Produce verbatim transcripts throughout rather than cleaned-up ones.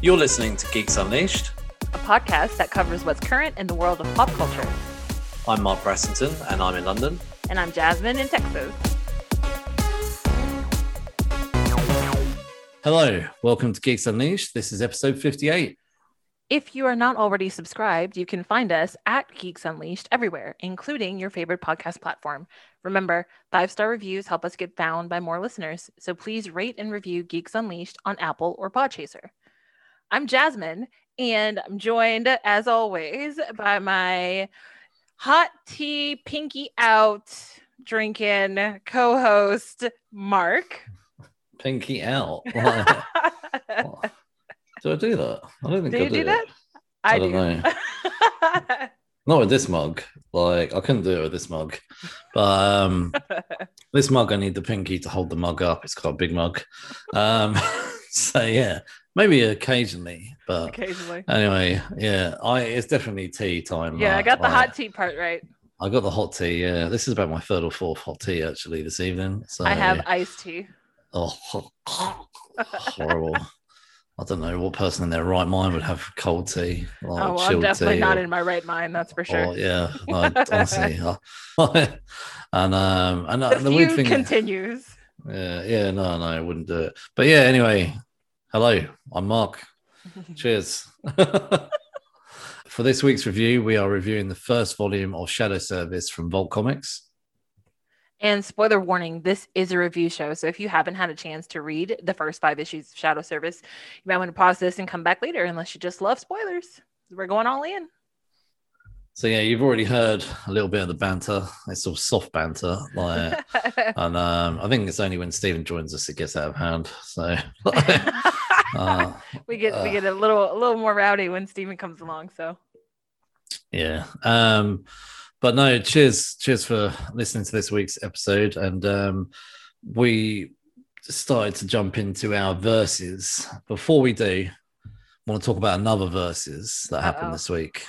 You're listening to Geeks Unleashed, a podcast that covers what's current in the world of pop culture. I'm Mark Brassington, and I'm in London. And I'm Jasmine in Texas. Hello, welcome to Geeks Unleashed. This is episode fifty-eight. If you are not already subscribed, you can find us at Geeks Unleashed everywhere, including your favorite podcast platform. Remember, five-star reviews help us get found by more listeners, so please rate and review Geeks Unleashed on Apple or Podchaser. I'm Jasmine, and I'm joined, as always, by my hot tea, pinky out, drinking co-host, Mark. Pinky out? What? What? Do I do that? I don't think do I do, do that. It. I, I do. Don't know. Not with this mug. Like, I couldn't do it with this mug. But um, this mug, I need the pinky to hold the mug up. It's quite a big mug. Um, so, yeah, maybe occasionally. But occasionally. Anyway, yeah, I it's definitely tea time. Yeah, right? I got the like, hot tea part right. I got the hot tea, yeah. This is about my third or fourth hot tea, actually, this evening. So I have iced tea. Oh, horrible. I don't know what person in their right mind would have cold tea. Like oh, well, I'm definitely tea not or, in my right mind. That's for sure. Or, yeah, I, honestly. I, and um, and the, the weird thing continues. Yeah, yeah, no, no, I wouldn't do it. But yeah, anyway, hello, I'm Mark. Cheers. For this week's review, we are reviewing the first volume of Shadow Service from Vault Comics. And spoiler warning, this is a review show, so if you haven't had a chance to read the first five issues of Shadow Service, you might want to pause this and come back later unless you just love spoilers. We're going all in. So yeah, you've already heard a little bit of the banter. It's sort of soft banter. Like, and um, I think it's only when Stephen joins us it gets out of hand. So uh, we get uh, we get a little a little more rowdy when Stephen comes along, so yeah. Um But no, cheers, cheers for listening to this week's episode. And um, we started to jump into our verses. Before we do, I want to talk about another verses that happened oh. this week.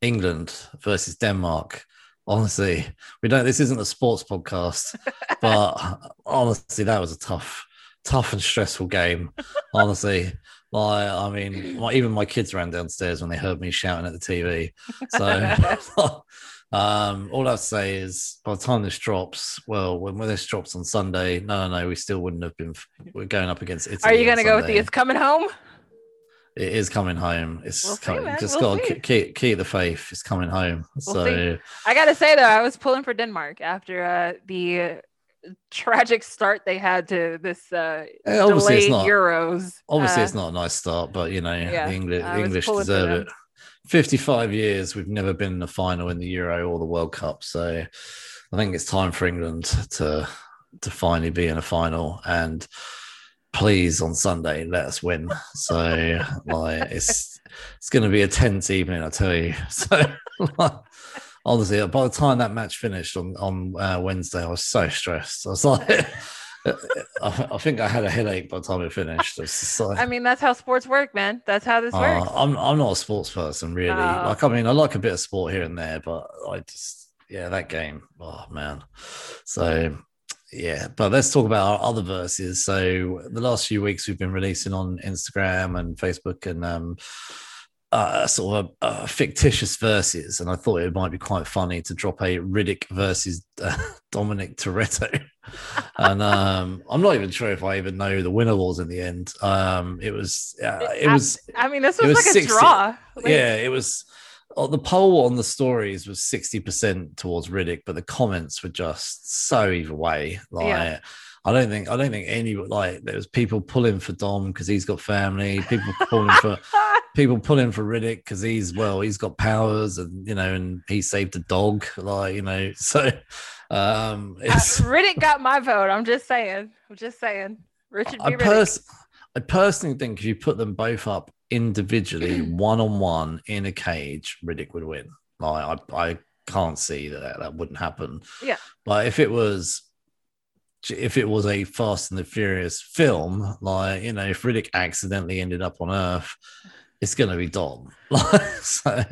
England versus Denmark. Honestly, we don't. This isn't a sports podcast, but honestly, that was a tough, tough and stressful game. Honestly. Like, I mean, my, even my kids ran downstairs when they heard me shouting at the T V. So... Um, all I would say is by the time this drops, well, when, when this drops on Sunday, no, no, we still wouldn't have been, we're going up against Italy. Are you going to go with the, it's coming home? It is coming home. It's we'll com- see, just we'll got to keep, keep the faith. It's coming home. We'll so see. I got to say though, I was pulling for Denmark after, uh, the tragic start they had to this, uh, yeah, obviously delayed it's not, Euros. Obviously uh, it's not a nice start, but you know, yeah, the English, the English deserve it. fifty-five years, we've never been in the final in the Euro or the World Cup. So I think it's time for England to to finally be in a final. And please, on Sunday, let us win. So like, it's it's going to be a tense evening, I tell you. So like, honestly, by the time that match finished on, on uh, Wednesday, I was so stressed. I was like... I, I think I had a headache by the time it finished. It like, I mean, that's how sports work, man. That's how this uh, works. I'm I'm not a sports person, really. Uh, like, I mean, I like a bit of sport here and there, but I just, yeah, that game. Oh man. So yeah, but let's talk about our other verses. So the last few weeks we've been releasing on Instagram and Facebook and um, uh, sort of a, a fictitious verses, and I thought it might be quite funny to drop a Riddick versus uh, Dominic Toretto. And um, I'm not even sure if I even know who the winner was in the end. Um, it was, uh, it was. I, I mean, this was, was like sixty, a draw. Like, yeah, it was. Oh, the poll on the stories was sixty percent towards Riddick, but the comments were just so either way. Like, yeah. I don't think, I don't think any like there was people pulling for Dom because he's got family. People pulling for people pulling for Riddick because he's well, he's got powers, and you know, and he saved a dog. Like you know, so. Um, it's... Uh, Riddick got my vote. I'm just saying. I'm just saying. Richard B. I, pers- I personally think if you put them both up individually, one on one in a cage, Riddick would win. Like, I, I can't see that that wouldn't happen. Yeah. Like if it was, if it was a Fast and the Furious film, like you know, if Riddick accidentally ended up on Earth, it's gonna be Dom. So,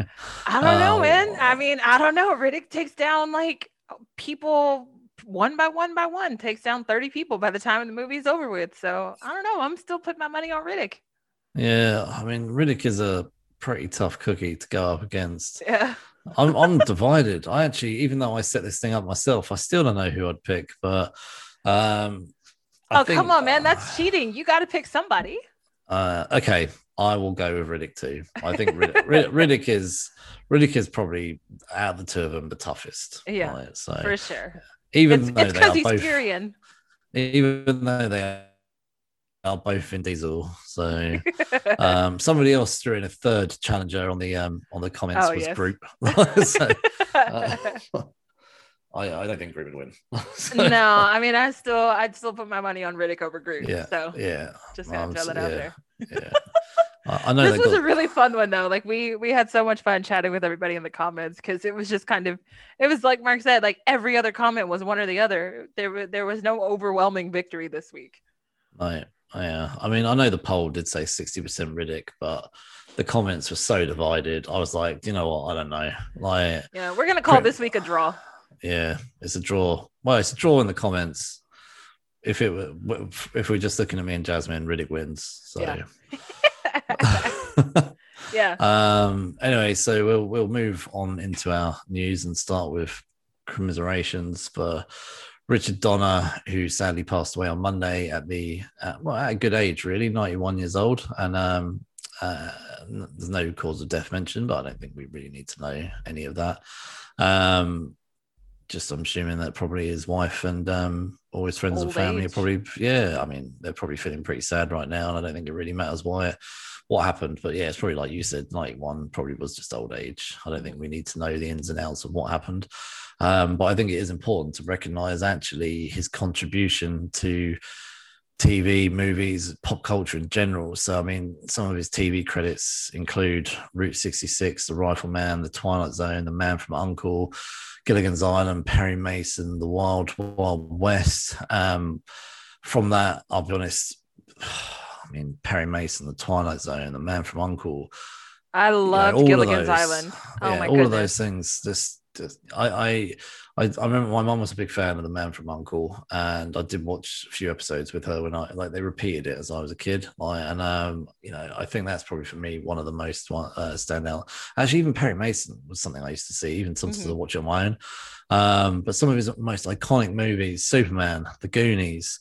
I don't know, um, man. I mean, I don't know. Riddick takes down like. People one by one by one takes down thirty people by the time the movie's over with. So I don't know. I'm still putting my money on Riddick. Yeah, I mean, Riddick is a pretty tough cookie to go up against. Yeah. I'm I'm divided. I actually, even though I set this thing up myself, I still don't know who I'd pick. But um, I oh think, come on, man, that's uh, cheating. You got to pick somebody. Uh, okay, I will go with Riddick too. I think Riddick, Riddick is Riddick is probably out of the two of them the toughest. Yeah, right? So for sure. Even it's, though it's because he's both, Syrian. Even though they are. Are both in Diesel, so um, somebody else threw in a third challenger on the um, on the comments oh, was yes. Group. so, uh, I I don't think Group would win. so, no, I mean I still I'd still put my money on Riddick over Group. Yeah, so yeah, just gonna um, throw that yeah, out there. Yeah, I, I know this was got... a really fun one though. Like we we had so much fun chatting with everybody in the comments because it was just kind of it was like Mark said, like every other comment was one or the other. There there was no overwhelming victory this week. Right. Yeah, I mean, I know the poll did say sixty percent Riddick, but the comments were so divided. I was like, you know what? I don't know. Like, yeah, we're gonna call this week a draw. Yeah, it's a draw. Well, it's a draw in the comments. If it were, if we're just looking at me and Jasmine, Riddick wins. So, yeah. yeah. Um. Anyway, so we'll we'll move on into our news and start with commiserations for Richard Donner, who sadly passed away on Monday at the at, well at a good age, really, ninety-one years old, and um, uh, there's no cause of death mentioned, but I don't think we really need to know any of that. Um, just I'm assuming that probably his wife and um, all his friends old and family age. are probably yeah. I mean, they're probably feeling pretty sad right now, and I don't think it really matters why what happened. But yeah, it's probably like you said, ninety-one probably was just old age. I don't think we need to know the ins and outs of what happened. Um, but I think it is important to recognize actually his contribution to T V, movies, pop culture in general. So, I mean, some of his T V credits include Route sixty-six, The Rifleman, The Twilight Zone, The Man from U N C L E, Gilligan's Island, Perry Mason, The Wild Wild West. Um, from that, I'll be honest, I mean, Perry Mason, The Twilight Zone, The Man from U N C L E. I loved you know, Gilligan's those, Island. Oh yeah, my all goodness. All of those things just... Just, I, I I remember my mum was a big fan of The Man from U N C L E, and I did watch a few episodes with her when I like they repeated it as I was a kid. I, and um, you know, I think that's probably for me one of the most uh, standout. Actually, even Perry Mason was something I used to see, even sometimes mm-hmm. I watch it on my own. Um, but some of his most iconic movies: Superman, The Goonies,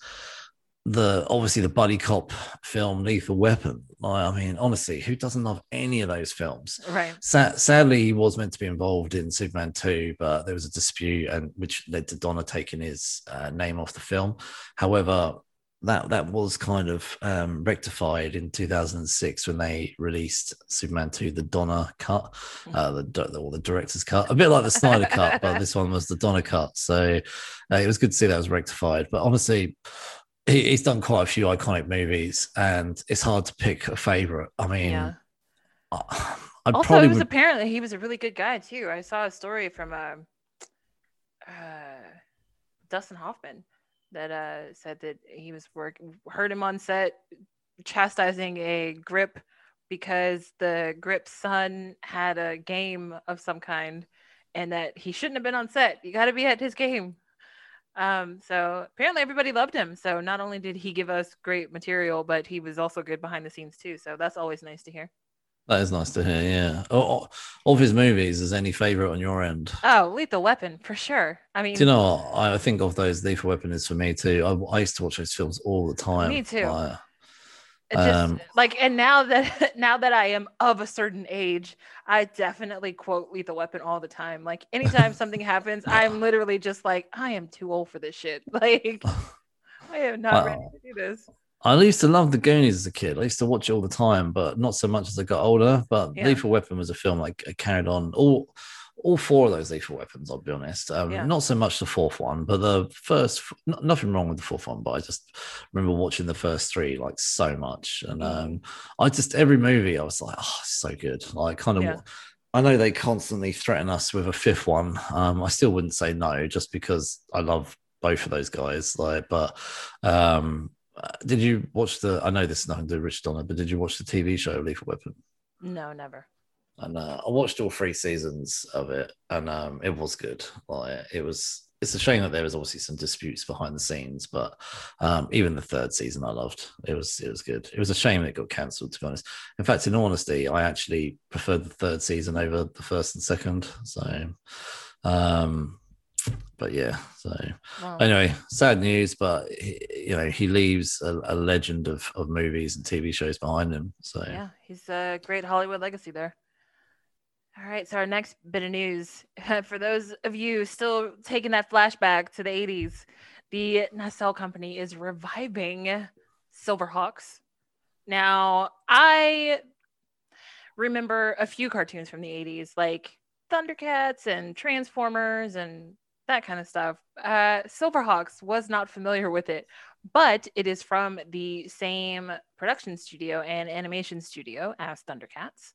the obviously the buddy cop film Lethal Weapon. I mean, honestly, who doesn't love any of those films? Right. Sa- sadly, he was meant to be involved in Superman two, but there was a dispute, and which led to Donner taking his uh, name off the film. However, that that was kind of um, rectified in two thousand six when they released Superman two, the Donner cut, uh, the or the director's cut, a bit like the Snyder cut, but this one was the Donner cut. So uh, it was good to see that was rectified. But honestly, he's done quite a few iconic movies, and it's hard to pick a favorite. I mean, yeah. I, I also probably it was would... apparent that he was a really good guy too. I saw a story from um, uh, Dustin Hoffman that uh, said that he was work heard him on set chastising a grip because the grip's son had a game of some kind, and that he shouldn't have been on set. You got to be at his game. Um, so apparently everybody loved him. So not only did he give us great material, but he was also good behind the scenes too. So that's always nice to hear. That is nice to hear. Yeah. Oh, of his movies, is any favorite on your end? Oh, Lethal Weapon for sure. I mean, do you know what? I think of those, Lethal Weapon is for me too. I, I used to watch those films all the time. Me too. Like, um, just, like, and now that now that I am of a certain age, I definitely quote Lethal Weapon all the time. Like anytime something happens, I'm literally just like, I am too old for this shit. Like I am not wow. ready to do this. I used to love The Goonies as a kid. I used to watch it all the time, but not so much as I got older. But yeah. Lethal Weapon was a film like I carried on all all four of those Lethal Weapons, I'll be honest. Um, yeah. Not so much the fourth one, but the first, n- nothing wrong with the fourth one, but I just remember watching the first three like so much. And um, I just, every movie I was like, oh, it's so good. Like kind of, yeah. I know they constantly threaten us with a fifth one. Um, I still wouldn't say no, just because I love both of those guys. Like, but um, did you watch the, I know this is nothing to do with Richard Donner, but did you watch the T V show Lethal Weapon? No, never. And uh, I watched all three seasons of it, and um, it was good. Like, it was. It's a shame that there was obviously some disputes behind the scenes, but um, even the third season I loved. It was it was good. It was a shame it got cancelled, to be honest. In fact, in all honesty, I actually preferred the third season over the first and second. So, um, but yeah. So wow. Anyway, sad news, but he, you know, he leaves a, a legend of, of movies and T V shows behind him. So yeah, he's a great Hollywood legacy there. All right, so our next bit of news, for those of you still taking that flashback to the eighties, the Nacelle Company is reviving Silverhawks. Now, I remember a few cartoons from the eighties, like Thundercats and Transformers and that kind of stuff. Uh, Silverhawks was not familiar with it, but it is from the same production studio and animation studio as Thundercats.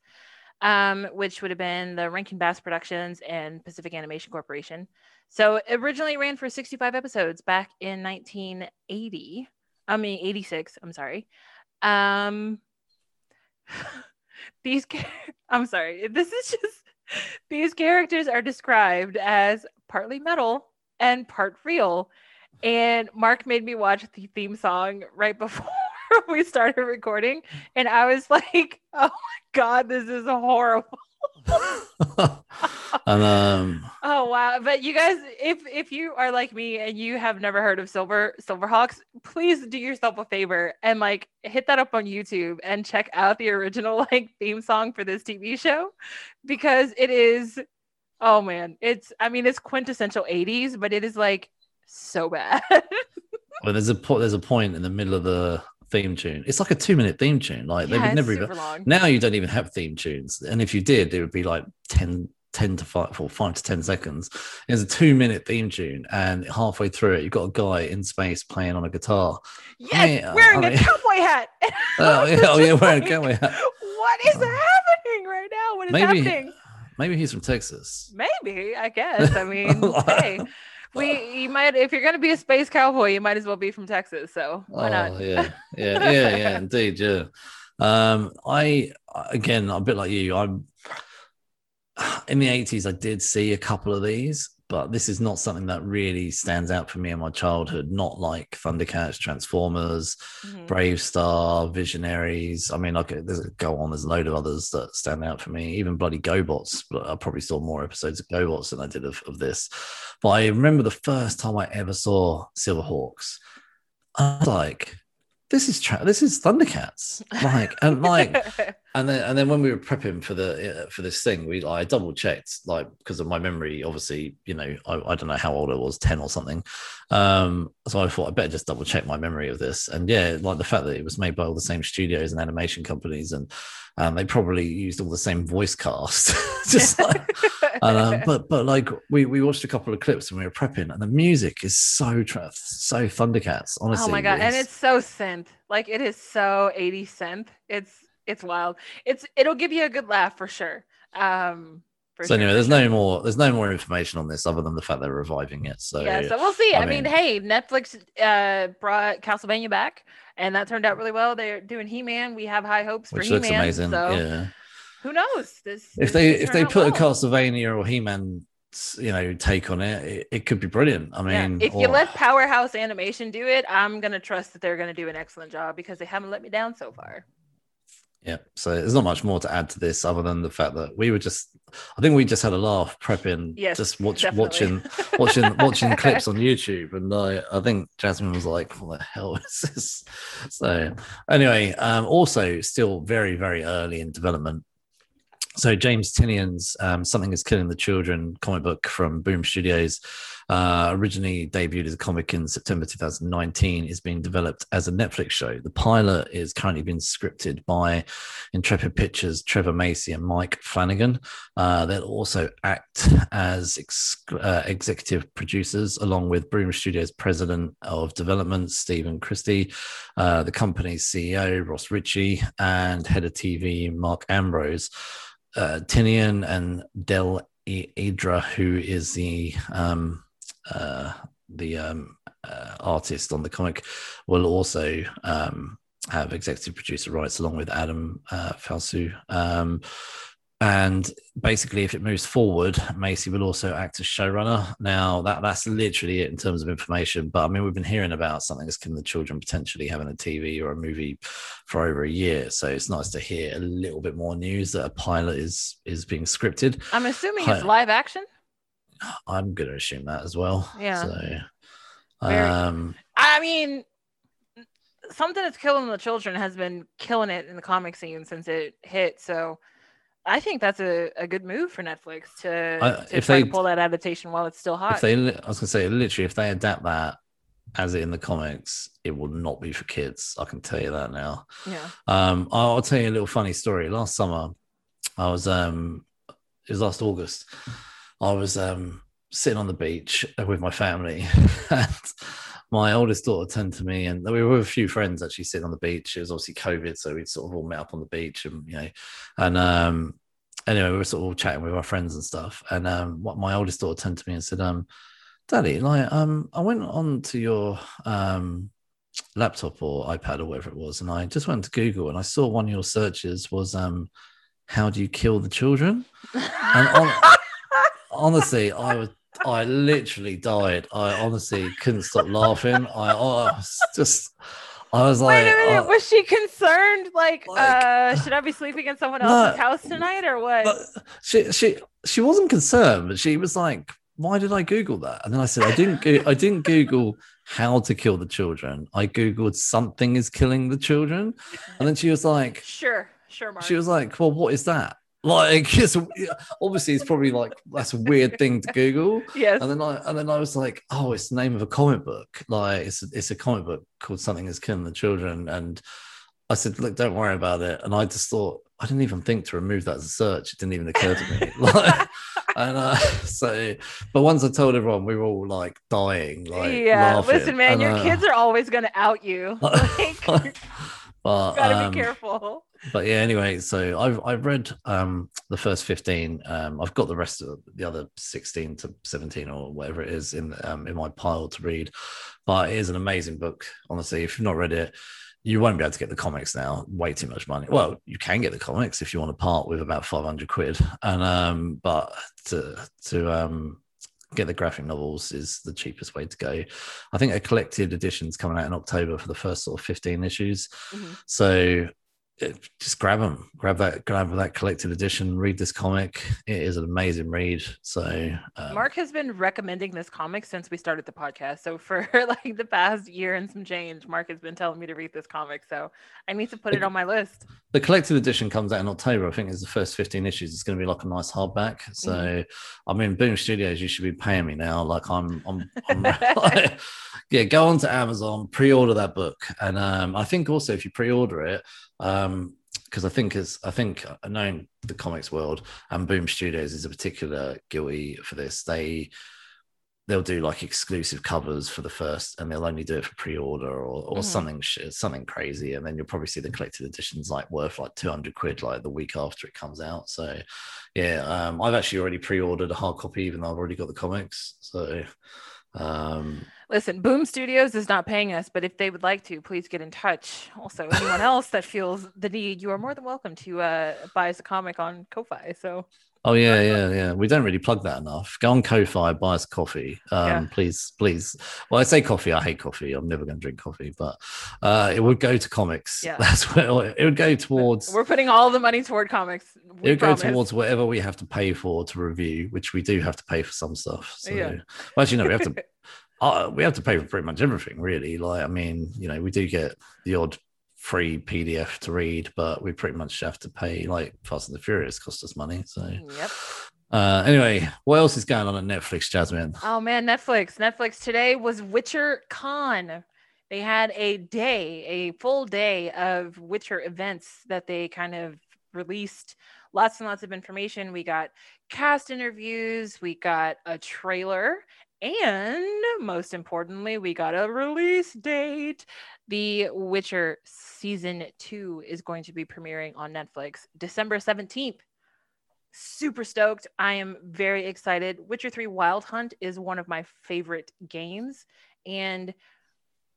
Um, which would have been the Rankin Bass Productions and Pacific Animation Corporation. So it originally ran for sixty-five episodes back in nineteen eighty. I mean, eighty-six, I'm sorry. Um, these, I'm sorry. This is just, these characters are described as partly metal and part real. And Mark made me watch the theme song right before we started recording, and I was like, oh my god, this is horrible. And um oh wow. But you guys, if if you are like me and you have never heard of silver Silverhawks, please do yourself a favor and like hit that up on YouTube and check out the original like theme song for this T V show, because it is, oh man, it's, I mean, it's quintessential eighties, but it is like so bad. Well, there's a po- there's a point in the middle of the theme tune. It's like a two-minute theme tune. Like yeah, they would never even. Long. Now you don't even have theme tunes, and if you did, it would be like ten, ten to five, or five to ten seconds. It's a two-minute theme tune, and halfway through it, you've got a guy in space playing on a guitar. Yes, I mean, wearing I mean, a cowboy hat. Oh yeah, oh yeah, wearing like, a cowboy hat. What is uh, happening right now? What is maybe, happening? Maybe he's from Texas. Maybe, I guess. I mean, hey. We, you might, if you're going to be a space cowboy, you might as well be from Texas. So why oh, not? yeah, yeah, yeah, yeah, indeed, yeah. Um, I again, a bit like you. I'm in the eighties. I did see a couple of these, but this is not something that really stands out for me in my childhood. Not like Thundercats, Transformers, mm-hmm. Bravestar, Visionaries. I mean, like there's a go on. There's a load of others that stand out for me. Even bloody GoBots. But I probably saw more episodes of GoBots than I did of, of this. But I remember the first time I ever saw Silverhawks. I was like, this is tra- this is Thundercats. Like and like and then and then when we were prepping for the uh, for this thing, we I double checked, like, because of my memory, obviously, you know, I, I don't know how old I was, ten or something. Um, so I thought I better just double check my memory of this. And yeah, like the fact that it was made by all the same studios and animation companies, and um, they probably used all the same voice cast. Just like and, um, but but like we, we watched a couple of clips when we were prepping, and the music is so tra- so Thundercats, honestly. Oh my god, it's- and it's so synth. Like it is so eighties synth. It's it's wild. It's it'll give you a good laugh for sure. Um, for so sure, anyway, there's sure. no more there's no more information on this other than the fact they're reviving it. So yeah, so we'll see. I, I mean, mean, hey, Netflix uh, brought Castlevania back, and that turned out really well. They're doing He Man. We have high hopes for He Man. Which looks amazing. So. Yeah. Who knows? This if they if they put well. a Castlevania or He Man, you know, take on it, it, it could be brilliant. I mean, yeah. if or... you let Powerhouse Animation do it, I'm gonna trust that they're gonna do an excellent job, because they haven't let me down so far. Yeah, so there's not much more to add to this other than the fact that we were just, I think we just had a laugh prepping, yes, just watch, watching, watching, watching clips on YouTube, and I, I think Jasmine was like, "What the hell is this?" So anyway, um, also still very, very early in development. So James Tinian's um, Something is Killing the Children comic book from Boom Studios, uh, originally debuted as a comic in September twenty nineteen, is being developed as a Netflix show. The pilot is currently being scripted by Intrepid Pictures, Trevor Macy and Mike Flanagan. Uh, they'll also act as ex- uh, executive producers, along with Boom Studios' president of development, Stephen Christie, uh, the company's C E O, Ross Ritchie, and head of T V, Mark Ambrose. Uh, Tinian and Del Idra, who is the um, uh, the um, uh, artist on the comic, will also um, have executive producer rights, along with Adam uh, Falsu. Um, And basically, if it moves forward, Macy will also act as showrunner. Now, that, that's literally it in terms of information. But I mean, we've been hearing about Something is Killing the Children potentially having a T V or a movie for over a year. So it's nice to hear a little bit more news that a pilot is is being scripted. I'm assuming I, it's live action. I'm going to assume that as well. Yeah. So, um, I mean, Something is Killing the Children has been killing it in the comic scene since it hit. So I think that's a, a good move for Netflix to, uh, to if try they to pull that adaptation while it's still hot. If they, I was going to say, literally, if they adapt that as it in the comics, it will not be for kids. I can tell you that now. Yeah. Um, I'll tell you a little funny story. Last summer, I was, um, it was last August, I was um, sitting on the beach with my family, and my oldest daughter turned to me, and we were with a few friends actually sitting on the beach. It was obviously COVID, so we'd sort of all met up on the beach, and you know, and um, anyway, we were sort of all chatting with our friends and stuff. And um, what my oldest daughter turned to me and said, "Um, Daddy, like, um, I went on to your um laptop or iPad or whatever it was, and I just went to Google, and I saw one of your searches was um, how do you kill the children?" And on, honestly, I was. I literally died. I honestly couldn't stop laughing. I, I was just, I was like, wait a minute, I, was she concerned? Like, like uh, should I be sleeping in someone else's no, house tonight or what? She, she, she wasn't concerned, but she was like, why did I Google that? And then I said, I didn't, go- I didn't Google how to kill the children. I Googled Something is Killing the Children. And then she was like, sure, sure, Mark. She was like, well, what is that? Like, it's, obviously, it's probably like that's a weird thing to Google. Yes. And then I and then I was like, oh, it's the name of a comic book. Like, it's it's a comic book called Something is Killing the Children. And I said, look, don't worry about it. And I just thought, I didn't even think to remove that as a search. It didn't even occur to me. Like, and uh, so, but once I told everyone, we were all like dying. Like, yeah. Laughing. Listen, man, and, your uh, kids are always going to out you. Like, like but, you gotta um, be careful. But yeah, anyway, so I've I've read um, the first fifteen. Um, I've got the rest of the other sixteen to seventeen or whatever it is in um, in my pile to read. But it is an amazing book, honestly. If you've not read it, you won't be able to get the comics now. Way too much money. Well, you can get the comics if you want to part with about five hundred quid. And um, but to to um, get the graphic novels is the cheapest way to go. I think a collected edition's coming out in October for the first sort of fifteen issues. Mm-hmm. So. It, just grab them, grab that, grab that collected edition. Read this comic; it is an amazing read. So, um, Mark has been recommending this comic since we started the podcast. So, for like the past year and some change, Mark has been telling me to read this comic. So, I need to put it, it on my list. The collected edition comes out in October. I think it's the first fifteen issues. It's going to be like a nice hardback. So, mm-hmm. I mean, Boom Studios, you should be paying me now. Like, I'm, I'm, I'm like, yeah. Go on to Amazon, pre-order that book, and um, I think also if you pre-order it. Um, because I think it's I think knowing the comics world and Boom Studios is a particular guilty for this. They they'll do like exclusive covers for the first, and they'll only do it for pre-order or, or mm-hmm. something something crazy, and then you'll probably see the collected editions like worth like two hundred quid like the week after it comes out. So yeah, um, I've actually already pre-ordered a hard copy, even though I've already got the comics. So. Um, Listen, Boom Studios is not paying us, but if they would like to, please get in touch. Also, anyone else that feels the need, you are more than welcome to uh, buy us a comic on Ko-Fi. So, oh yeah, yeah, yeah. We don't really plug that enough. Go on Ko-Fi, buy us coffee, um, yeah. please, please. Well, I say coffee. I hate coffee. I'm never going to drink coffee, but uh, it would go to comics. Yeah. That's where it would go towards. We're putting all the money toward comics. We it would promise. Go towards whatever we have to pay for to review, which we do have to pay for some stuff. So, yeah. Well, actually, no, we have to. Uh, we have to pay for pretty much everything, really. Like, I mean, you know, we do get the odd free P D F to read, but we pretty much have to pay. Like, Fast and the Furious cost us money. So, yep. Uh, anyway, what else is going on at Netflix, Jasmine? Oh man, Netflix. Netflix today was WitcherCon. They had a day, a full day of Witcher events that they kind of released. Lots and lots of information. We got cast interviews. We got a trailer. And most importantly, we got a release date. The Witcher season two is going to be premiering on Netflix December seventeenth. Super stoked. I am very excited. Witcher three Wild Hunt is one of my favorite games. And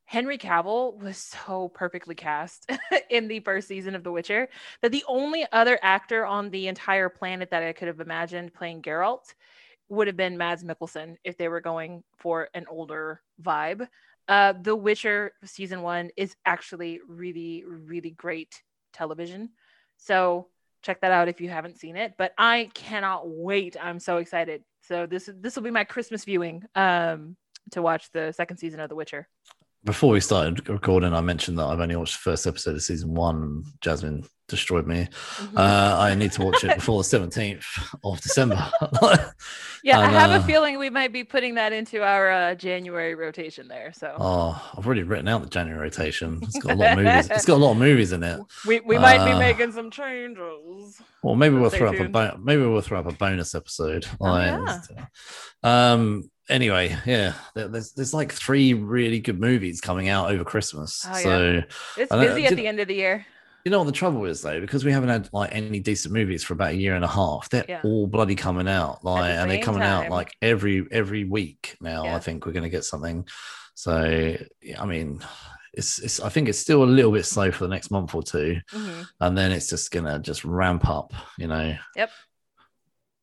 Henry Cavill was so perfectly cast in the first season of The Witcher that the only other actor on the entire planet that I could have imagined playing Geralt would have been Mads Mikkelsen if they were going for an older vibe. Uh, The Witcher season one is actually really, really great television. So check that out if you haven't seen it, but I cannot wait. I'm so excited. So this, this will be my Christmas viewing, um, to watch the second season of The Witcher. Before we started recording, I mentioned that I've only watched the first episode of season one. Jasmine destroyed me. Mm-hmm. Uh, I need to watch it before the seventeenth of December. Yeah, and, I have uh, a feeling we might be putting that into our uh, January rotation there. So, oh, I've already written out the January rotation. It's got a lot of movies. It's got a lot of movies in it. We we uh, might be making some changes. Well, maybe we'll Stay throw tuned. up a bo- maybe we'll throw up a bonus episode. Oh, yeah. Um. Anyway, yeah, there's there's like three really good movies coming out over Christmas. Oh, so yeah. It's busy at the end of the year. You know what the trouble is though, because we haven't had like any decent movies for about a year and a half. They're yeah. all bloody coming out, like, the and they're coming time. out like every every week now. Yeah. I think we're going to get something. So I mean, it's it's. I think it's still a little bit slow for the next month or two, mm-hmm. and then it's just gonna just ramp up. You know. Yep.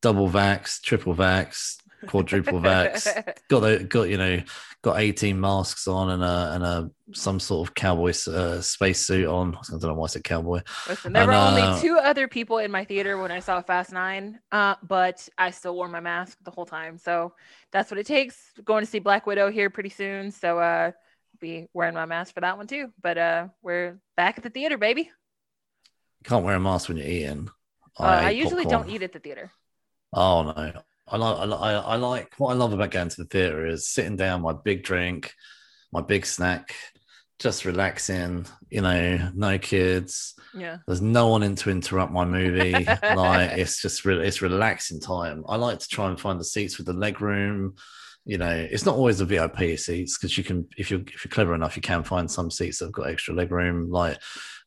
Double vax, triple vax. Quadruple vax, got a, got you know, got eighteen masks on and a and a some sort of cowboy uh, spacesuit on. I don't know why I said cowboy. Listen, there and, were only uh, two other people in my theater when I saw Fast Nine, uh, but I still wore my mask the whole time. So that's what it takes. Going to see Black Widow here pretty soon, so uh, be wearing my mask for that one too. But uh, we're back at the theater, baby. You can't wear a mask when you're eating. I, uh, I usually popcorn. don't eat at the theater. Oh no. I like, I, I like what I love about going to the theater is sitting down, my big drink, my big snack, just relaxing. You know, no kids. Yeah, there's no one in to interrupt my movie. Like it's just really, it's relaxing time. I like to try and find the seats with the leg room. You know, it's not always the V I P seats because you can, if you're if you're clever enough, you can find some seats that've got extra leg room. Like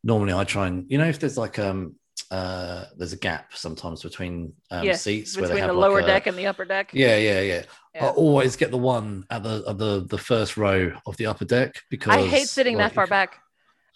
normally, I try and you know if there's like um. Uh, there's a gap sometimes between um, yes, seats between where they have the lower like a, deck and the upper deck. Yeah, yeah, yeah, yeah. I always get the one at the at the the first row of the upper deck because I hate sitting like, that far back.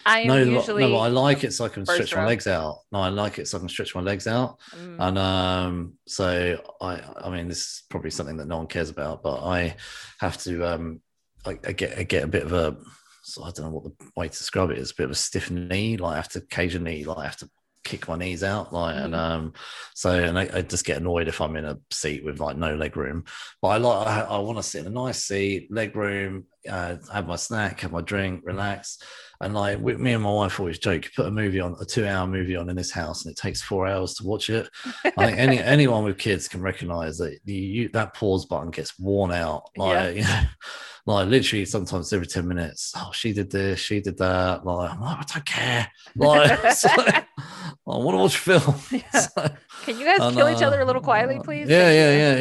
I am no, usually no, but I like it so I can stretch row. my legs out. No, I like it so I can stretch my legs out. Mm. And um, so I, I mean, this is probably something that no one cares about, but I have to um, I, I get I get a bit of a so I don't know what the way to describe it is, a bit of a stiff knee. Like I have to occasionally, like I have to. kick my knees out like mm-hmm. and um so and I, I just get annoyed if I'm in a seat with like no leg room, but I like I, I want to sit in a nice seat, leg room, uh have my snack, have my drink, relax. And like with me and my wife always joke, put a movie on a two hour movie on in this house and it takes four hours to watch it. I think any anyone with kids can recognize that you, you that pause button gets worn out like yeah. you know, like literally sometimes every ten minutes, oh she did this, she did that, like I'm like I don't care, like so, I want to watch film. Yeah. So, can you guys and, kill uh, each other a little quietly please? Yeah yeah yeah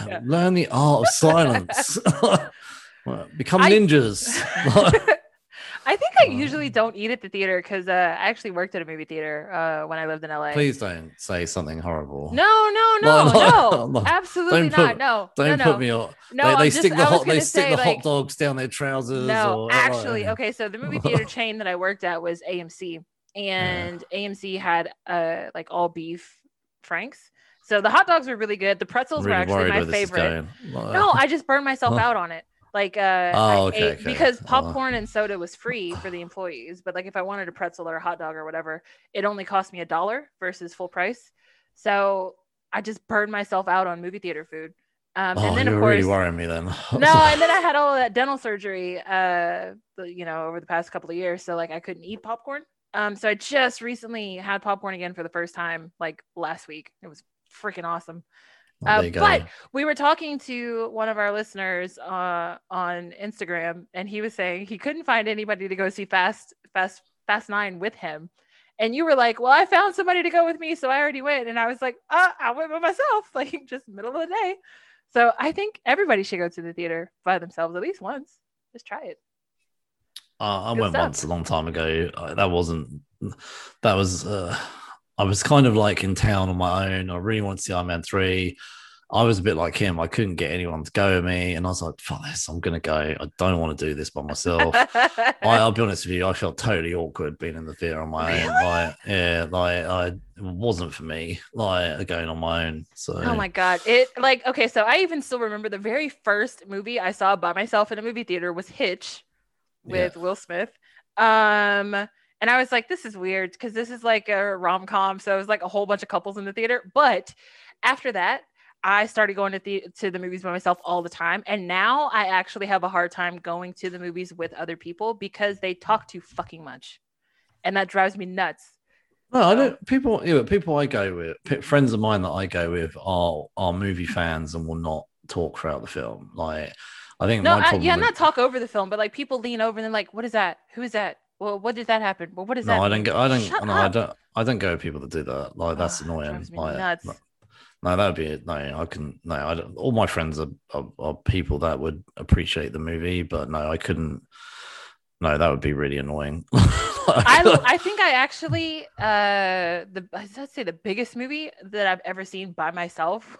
yeah, yeah. Learn the art of silence. Become ninjas. I, I think I usually don't eat at the theater because uh, I actually worked at a movie theater uh, when I lived in L A. Please don't say something horrible. No, no, no, no, no, no, no. Absolutely don't put, not. No, don't no, put no. me on. No, they, they stick just, the hot, they stick say, the like, hot dogs down their trousers. No, or, actually, like, okay. So the movie theater chain that I worked at was A M C, and yeah. A M C had uh, like all beef franks. So the hot dogs were really good. The pretzels really were actually my favorite. Like, no, I just burned myself out on it. Like uh oh, okay, ate, okay. because popcorn oh. and soda was free for the employees, but like if I wanted a pretzel or a hot dog or whatever, it only cost me a dollar versus full price. So I just burned myself out on movie theater food. Um, oh, and then, you of course, really worrying me then. No, and then I had all that dental surgery, uh, you know, over the past couple of years, so like I couldn't eat popcorn. Um, so I just recently had popcorn again for the first time, like last week. It was freaking awesome. Uh, but we were talking to one of our listeners uh, on Instagram, and he was saying he couldn't find anybody to go see Fast Fast Fast Nine with him. And you were like, "Well, I found somebody to go with me, so I already went." And I was like, "Uh, I went by myself, like just middle of the day." So I think everybody should go to the theater by themselves at least once. Just try it. Uh, I Good went stuff. once a long time ago. That wasn't. That was. Uh... I was kind of like in town on my own. I really wanted to see Iron Man three. I was a bit like him. I couldn't get anyone to go with me. And I was like, fuck this, I'm going to go. I don't want to do this by myself. I, I'll be honest with you, I felt totally awkward being in the theatre on my really? own. Like, yeah, like, I, it wasn't for me, like, going on my own. So. Oh, my God. It, like, okay, so I even still remember the very first movie I saw by myself in a movie theater was Hitch with yeah. Will Smith. Um, and I was like, this is weird because this is like a rom-com. So it was like a whole bunch of couples in the theater. But after that, I started going to the to the movies by myself all the time. And now I actually have a hard time going to the movies with other people because they talk too fucking much. And that drives me nuts. No, so. I don't people you know, people I go with, friends of mine that I go with are are movie fans and will not talk throughout the film. Like I think No, my I, yeah, with, not talk over the film, but like people lean over and they're like, what is that? Who is that? Well, what did that happen? Well, what is no, that? No, I don't go I don't Shut no, up. I don't I don't go with people that do that. Like that's oh, annoying. That drives me like, nuts. Like, No, that would be it. No, I can. No, I don't. All my friends are, are are people that would appreciate the movie, but no, I couldn't. No, that would be really annoying. like, I I think I actually uh the I'd say the biggest movie that I've ever seen by myself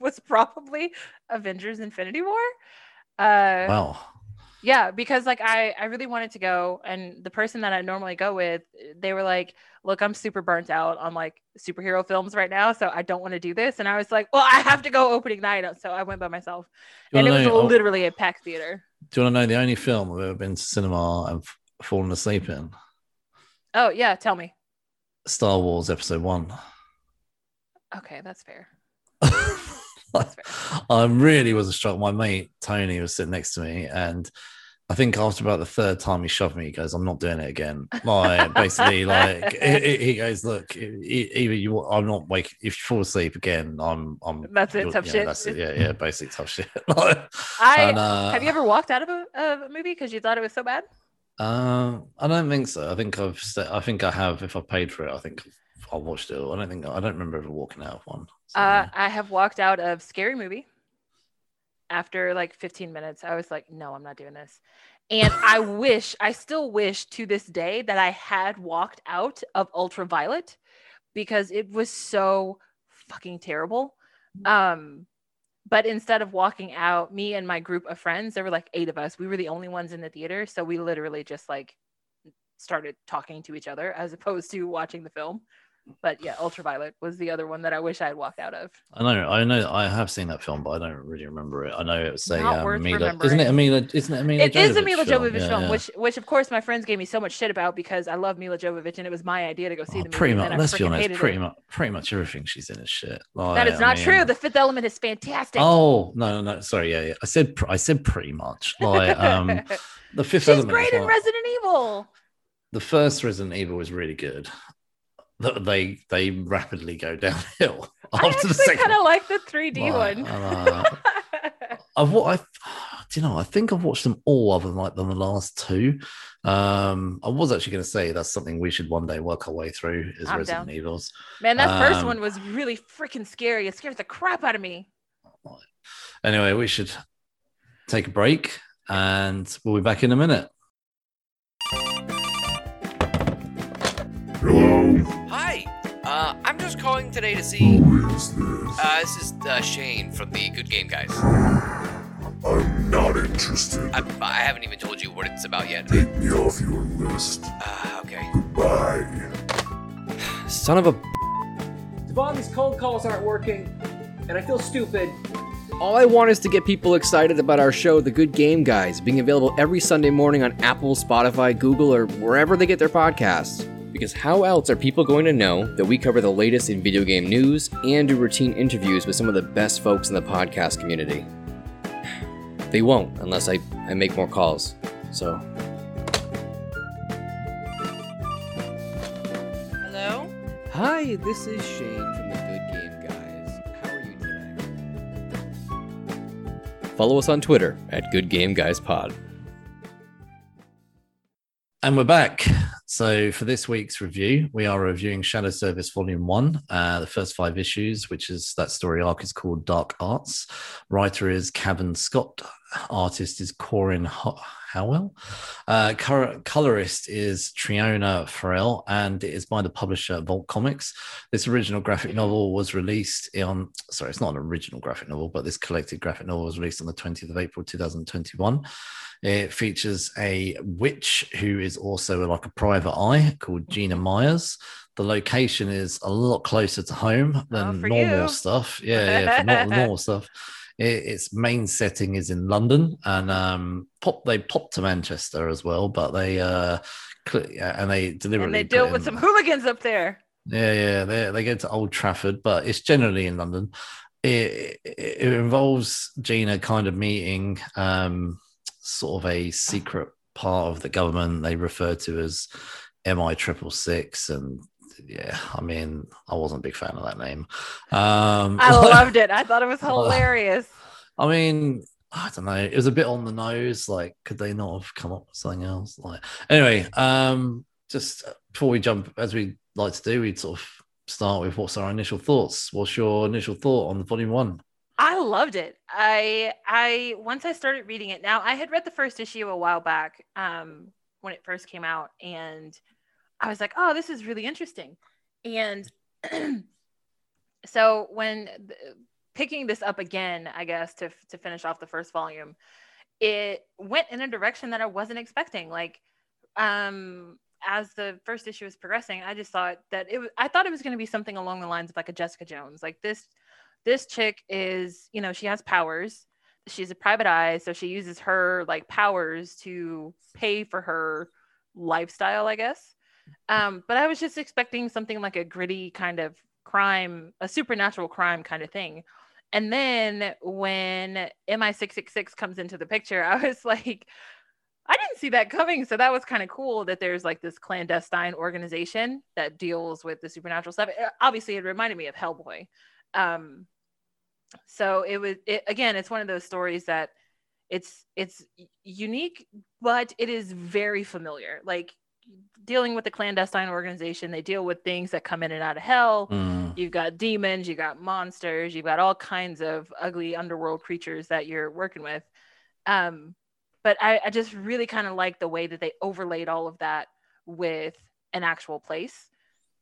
was probably Avengers: Infinity War. Uh, wow. Yeah, because like I, I really wanted to go, and the person that I normally go with, they were like, look, I'm super burnt out on like superhero films right now, so I don't want to do this. And I was like, well, I have to go opening night, so I went by myself. And it was know, literally a packed theater. Do you want to know the only film I've ever been to cinema and f- fallen asleep in? Oh, yeah, tell me. Star Wars Episode One. Okay, that's fair. I really was struck. My mate Tony was sitting next to me, and I think after about the third time he shoved me, he goes, "I'm not doing it again." Like basically, like he, he goes, "Look, either you, I'm not waking. If you fall asleep again, I'm, I'm." That's it, tough yeah, shit. That's it. Yeah, yeah, basic tough shit. Like, I and, uh, have you ever walked out of a, of a movie because you thought it was so bad? Um, I don't think so. I think I've, I think I have. If I paid for it, I think. I watched it. I don't think I don't remember ever walking out of one. So. Uh, I have walked out of Scary Movie after like fifteen minutes. I was like, no, I'm not doing this. And I wish, I still wish to this day that I had walked out of Ultraviolet because it was so fucking terrible. Um, but instead of walking out, me and my group of friends, there were like eight of us. We were the only ones in the theater, so we literally just like started talking to each other as opposed to watching the film. But yeah, Ultraviolet was the other one that I wish I had walked out of. I know, I know, I have seen that film, but I don't really remember it. I know it was a um, Mila, isn't it? Mila, isn't it? Mila it Jovovich is a Mila Jovovich film, yeah, film yeah. which, which of course, my friends gave me so much shit about because I love Mila Jovovich, and it was my idea to go see oh, the movie. Pretty much, let's be honest, pretty much, pretty much everything she's in is shit. Like, that is not I mean, true. The Fifth Element is fantastic. Oh no, no, no, sorry, yeah, yeah. I said, I said, pretty much. Like, um, the Fifth she's Element. She's great in like, Resident Evil. The first Resident Evil was really good. They they rapidly go downhill after the second. I kind of like the three D like, one. uh, I've I do you know I think I've watched them all other than like than the last two. Um, I was actually going to say that's something we should one day work our way through is I'm Resident down. Evils. Man, that um, first one was really freaking scary. It scared the crap out of me. Anyway, we should take a break, and we'll be back in a minute. Hello. Hi. Uh, I'm just calling today to see. Who is this? Uh, this is uh, Shane from the Good Game Guys. I'm not interested. I, I haven't even told you what it's about yet. Take me off your list. Uh, okay. Goodbye. Son of a. Devon, these cold calls aren't working, and I feel stupid. All I want is to get people excited about our show, The Good Game Guys, being available every Sunday morning on Apple, Spotify, Google, or wherever they get their podcasts. Because how else are people going to know that we cover the latest in video game news and do routine interviews with some of the best folks in the podcast community? They won't unless I, I make more calls. So. Hello? Hi, this is Shane from The Good Game Guys. How are you today? Follow us on Twitter at Good Game Guys Pod. And we're back. So for this week's review, we are reviewing Shadow Service Volume one, uh, the first five issues, which is that story arc is called Dark Arts. Writer is Cavan Scott. artist is Corin Howell. Uh, colorist is Triona Farrell, and it is by the publisher Vault Comics. This original graphic novel was released on, sorry, it's not an original graphic novel, but this collected graphic novel was released on the twentieth of April, two thousand twenty-one. It features a witch who is also like a private eye called Gina Myers. The location is a lot closer to home than oh, normal you. stuff. Yeah, yeah, for not normal stuff. It, its main setting is in London, and um, pop they popped to Manchester as well, but they uh, cl- and they deliberately and they deal in, with some hooligans up there. Yeah, yeah, they they go to Old Trafford, but it's generally in London. It, it, it involves Gina kind of meeting um, sort of a secret part of the government they refer to as M I six six six, and yeah, I mean, I wasn't a big fan of that name. Um, I loved it. I thought it was hilarious. I mean, I don't know. It was a bit on the nose. Like, could they not have come up with something else? Like, anyway, um, just before we jump, as we like to do, we'd sort of start with what's our initial thoughts. What's your initial thought on volume one? I loved it. I, I once I started reading it. Now, I had read the first issue a while back um, when it first came out, and I was like, oh, this is really interesting. And so when th- picking this up again, I guess, to f- to finish off the first volume, it went in a direction that I wasn't expecting. Like, um, as the first issue was progressing, I just thought that it w- I thought it was going to be something along the lines of like a Jessica Jones. Like this, this chick is, you know, she has powers. She's a private eye. So she uses her like powers to pay for her lifestyle, I guess. Um, but I was just expecting something like a gritty kind of crime, a supernatural crime kind of thing. And then when M I six six six comes into the picture, I was like, I didn't see that coming. So that was kind of cool that there's like this clandestine organization that deals with the supernatural stuff. It, obviously, it reminded me of Hellboy. Um, so it was, it, again, it's one of those stories that it's, it's unique, but it is very familiar. Like, dealing with the clandestine organization, they deal with things that come in and out of hell. Mm. You've got demons, you got monsters, you've got all kinds of ugly underworld creatures that you're working with. Um, but I, I just really kind of like the way that they overlaid all of that with an actual place.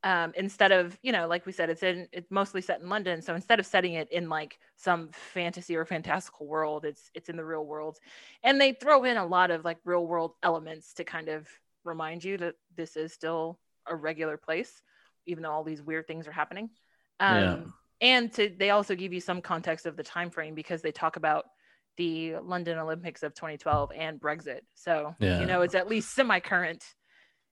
Um, instead of, you know, like we said, it's in, it's mostly set in London. So instead of setting it in like some fantasy or fantastical world, it's, it's in the real world. And they throw in a lot of like real world elements to kind of remind you that this is still a regular place, even though all these weird things are happening. Um, yeah. And to, they also give you some context of the time frame because they talk about the London Olympics of twenty twelve and Brexit. So, yeah. you know, it's at least semi-current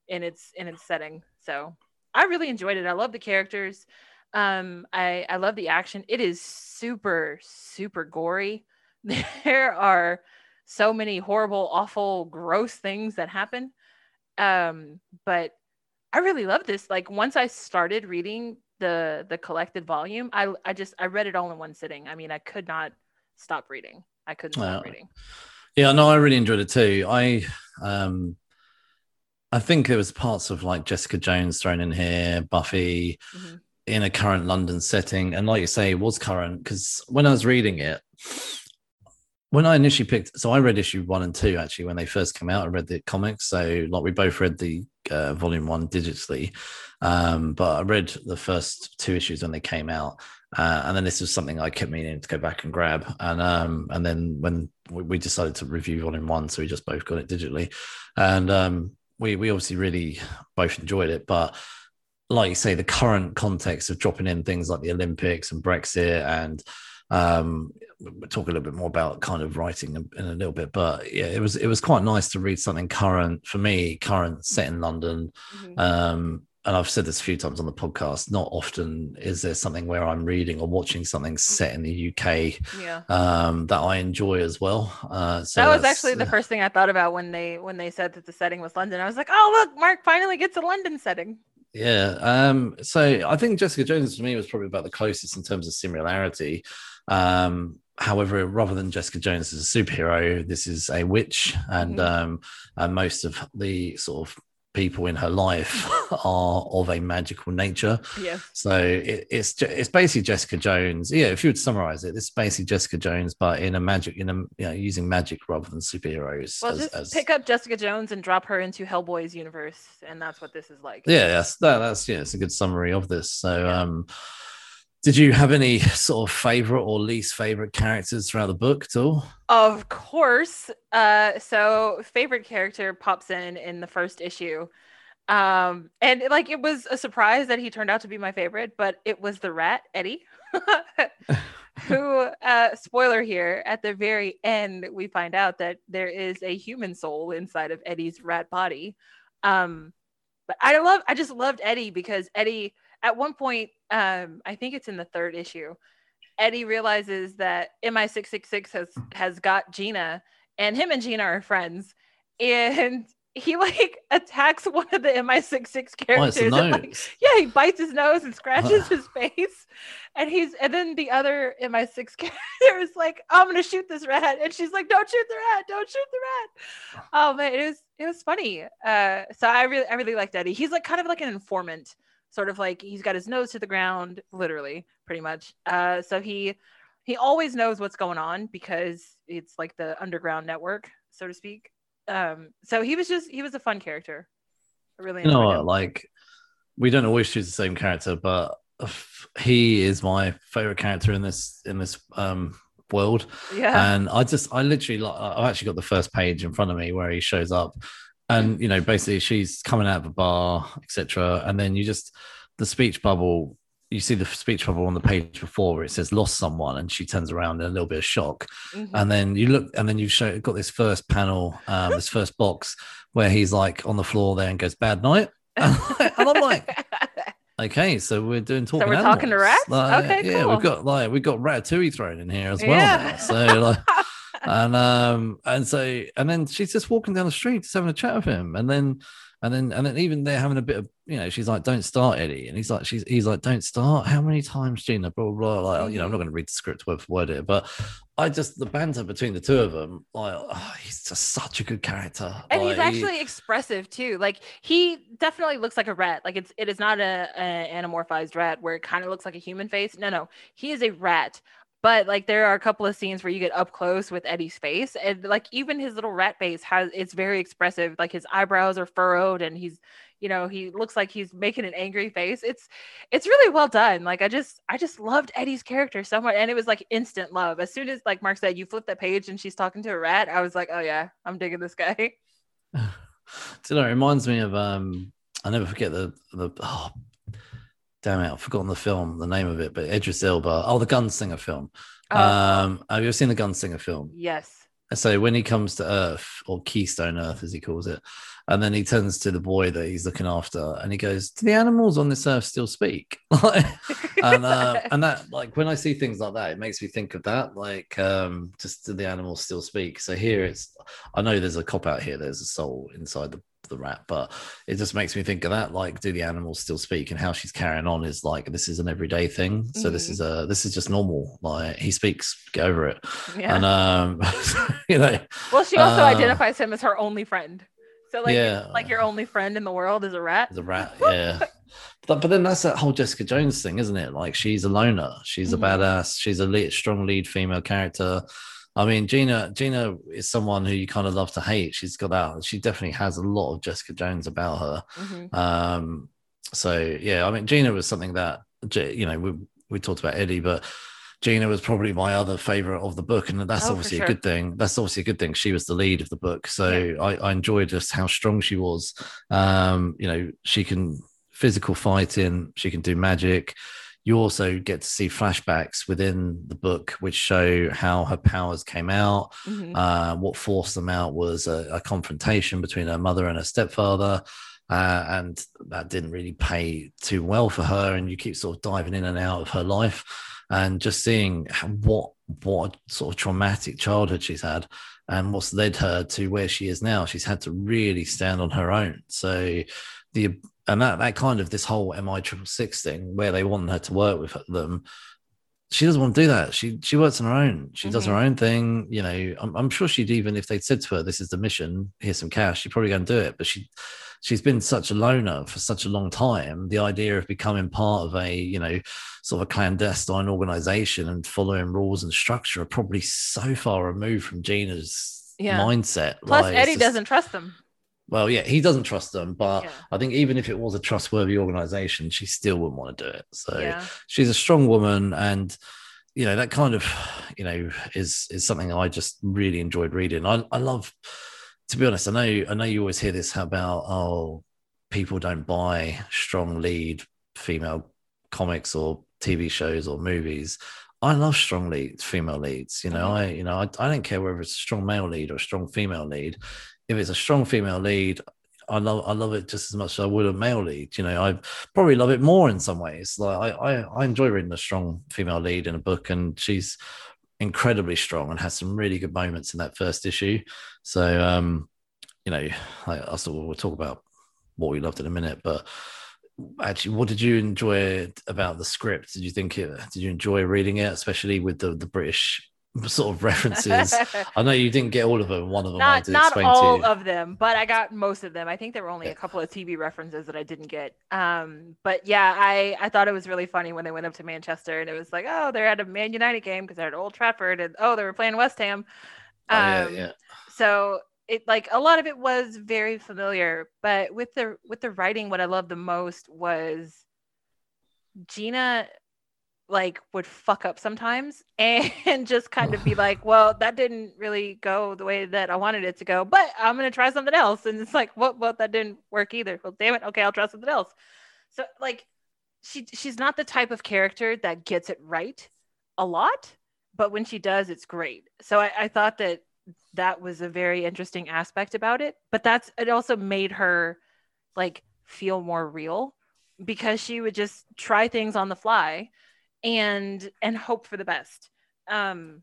in its in its setting. So I really enjoyed it. I love the characters. Um, I, I love the action. It is super, super gory. There are so many horrible, awful, gross things that happen. Um, but I really love this. Like once I started reading the, the collected volume, I, I just, I read it all in one sitting. I mean, I could not stop reading. I couldn't stop uh, reading. Yeah, no, I really enjoyed it too. I, um, I think there was parts of like Jessica Jones thrown in here, Buffy mm-hmm. in a current London setting. And like you say, it was current because when I was reading it, when I initially picked, so I read issue one and two actually when they first came out. I read the comics, so like we both read the uh, volume one digitally, um, but I read the first two issues when they came out, uh, and then this was something I kept meaning to go back and grab, and um, and then when we, we decided to review volume one, so we just both got it digitally, and um, we we obviously really both enjoyed it, but like you say, the current context of dropping in things like the Olympics and Brexit and. Um, we'll talk a little bit more about kind of writing in a little bit, but yeah, it was it was quite nice to read something current for me, current set in London. Mm-hmm. Um, and I've said this a few times on the podcast. Not often is there something where I'm reading or watching something set in the U K yeah. um, that I enjoy as well. Uh, so that was actually the first thing I thought about when they when they said that the setting was London. I was like, oh look, Mark finally gets a London setting. Yeah. Um, so I think Jessica Jones for me was probably about the closest in terms of similarity. Um, however, rather than Jessica Jones as a superhero, this is a witch, and mm-hmm. um, and most of the sort of people in her life are of a magical nature. Yeah. So it, it's it's basically Jessica Jones. Yeah. If you would summarize it, it's basically Jessica Jones, but in a magic, in a you know, using magic rather than superheroes. Well, as, just as... pick up Jessica Jones and drop her into Hellboy's universe, and that's what this is like. Yeah. That's that, that's yeah. It's a good summary of this. So, yeah. um, did you have any sort of favorite or least favorite characters throughout the book at all? Of course. Uh, so favorite character pops in in the first issue. Um, and like, it was a surprise that he turned out to be my favorite, but it was the rat, Eddie, who, uh, spoiler here, at the very end, we find out that there is a human soul inside of Eddie's rat body. Um, but I love, I just loved Eddie because Eddie, at one point, um, I think it's in the third issue, Eddie realizes that M I six six six has has got Gina, and him and Gina are friends, and he like attacks one of the M I six six characters. Oh, and, like, yeah, he bites his nose and scratches his face, and he's and then the other M I six character is like, oh, "I'm gonna shoot this rat," and she's like, "Don't shoot the rat! Don't shoot the rat!" Oh man, it was it was funny. Uh, so I really I really liked Eddie. He's like kind of like an informant. Sort of like he's got his nose to the ground, literally, pretty much. Uh, so he he always knows what's going on because it's like the underground network, so to speak. Um, so he was just he was a fun character. I really, you know, what, like we don't always choose the same character, but he is my favorite character in this in this um, world. Yeah, and I just I literally I've actually got the first page in front of me where he shows up. And, you know, basically she's coming out of a bar, et cetera. And then you just, the speech bubble, you see the speech bubble on the page before where it says lost someone, and she turns around in a little bit of shock. Mm-hmm. And then you look, and then you've show, got this first panel, um, this first box where he's like on the floor there and goes, bad night. And I'm like, okay, so we're doing talking. So we're animals. Talking to rats? Like, okay, yeah, cool. We've got like, we've got Ratatouille thrown in here as well. Yeah. So like. And um and so and then she's just walking down the street just having a chat with him, and then and then and then even they're having a bit of, you know, she's like, don't start, Eddie, and he's like, she's he's like, don't start, how many times, Gina, blah blah, blah. Like, you know, I'm not going to read the script word for word here, but I just the banter between the two of them, like, oh, he's just such a good character, and like, he's actually he, expressive too. Like, he definitely looks like a rat. Like, it's it is not a, a anamorphized rat where it kind of looks like a human face. No, no, he is a rat. But like, there are a couple of scenes where you get up close with Eddie's face, and like even his little rat face has it's very expressive. Like, his eyebrows are furrowed, and he's, you know, he looks like he's making an angry face. It's it's really well done. Like, I just I just loved Eddie's character so much, and it was like instant love. As soon as, like Mark said, you flip that page and she's talking to a rat, I was like, oh yeah, I'm digging this guy. So that reminds me of um, I never forget the the. Oh. Damn it, I've forgotten the film, the name of it, but Idris Elba. Oh, the Gunslinger film. Oh. Um, have you ever seen the Gunslinger film? Yes. So when he comes to Earth, or Keystone Earth, as he calls it, and then he turns to the boy that he's looking after, and he goes, "Do the animals on this Earth still speak?" and uh, and that, like, when I see things like that, it makes me think of that. Like, um, just do the animals still speak? So here, it's I know there's a cop out here. There's a soul inside the. the rat, but it just makes me think of that, like, do the animals still speak? And how she's carrying on is like, this is an everyday thing, so mm-hmm. this is a this is just normal, like, he speaks, get over it. Yeah. And um you know, well, she also uh, identifies him as her only friend, so like, yeah. Like, your only friend in the world is a rat. Is a rat yeah. But, but then that's that whole Jessica Jones thing, isn't it? Like, she's a loner, she's mm-hmm. a badass, she's a lead, strong lead female character. I mean, Gina Gina is someone who you kind of love to hate. She's got out. She definitely has a lot of Jessica Jones about her. Mm-hmm. Um, so, yeah, I mean, Gina was something that, you know, we, we talked about Eddie, but Gina was probably my other favorite of the book. And that's oh, obviously for sure. a good thing. That's obviously a good thing. She was the lead of the book. So yeah. I, I enjoyed just how strong she was. Um, you know, she can physical fighting. She can do magic. You also get to see flashbacks within the book, which show how her powers came out. Mm-hmm. Uh, what forced them out was a, a confrontation between her mother and her stepfather. Uh, and that didn't really pay too well for her. And you keep sort of diving in and out of her life and just seeing what, what sort of traumatic childhood she's had and what's led her to where she is now. She's had to really stand on her own. So the, And that, that kind of this whole M I six six six thing where they want her to work with them, she doesn't want to do that. She she works on her own. She mm-hmm. does her own thing. You know, I'm, I'm sure she'd, even if they'd said to her, this is the mission, here's some cash, she'd probably go and do it. But she she's been such a loner for such a long time, the idea of becoming part of a, you know, sort of a clandestine organization and following rules and structure are probably so far removed from Gina's yeah. mindset. Plus, like, Eddie just, doesn't trust them. Well, yeah, he doesn't trust them, but yeah. I think even if it was a trustworthy organization, she still wouldn't want to do it. So yeah. she's a strong woman, and you know, that kind of, you know, is is something I just really enjoyed reading. I, I love, to be honest, I know I know you always hear this about, oh, people don't buy strong lead female comics or T V shows or movies. I love strong lead female leads. You know, I you know I, I don't care whether it's a strong male lead or a strong female lead. If it's a strong female lead, I love I love it just as much as I would a male lead. You know, I probably love it more in some ways. Like I, I, I enjoy reading a strong female lead in a book, and she's incredibly strong and has some really good moments in that first issue. So, um, you know, I, I sort of, we'll talk about what we loved in a minute, but actually, what did you enjoy about the script? Did you think it, did you enjoy reading it, especially with the the British sort of references? I know you didn't get all of them. One of them, not, I did not explain all to you. Of them, but I got most of them. I think there were only yeah. a couple of T V references that I didn't get. Um, but yeah, I, I thought it was really funny when they went up to Manchester and it was like, oh, they're at a Man United game because they're at Old Trafford, and oh, they were playing West Ham. Um, oh, yeah, yeah. So it, like, a lot of it was very familiar, but with the with the writing, what I loved the most was Gina. Like, would fuck up sometimes and just kind of be like, well, that didn't really go the way that I wanted it to go, but I'm going to try something else. And it's like, what, well, well, that didn't work either. Well, damn it. Okay. I'll try something else. So like, she, she's not the type of character that gets it right a lot, but when she does, it's great. So I, I thought that that was a very interesting aspect about it, but that's, it also made her like feel more real because she would just try things on the fly and and hope for the best. Um,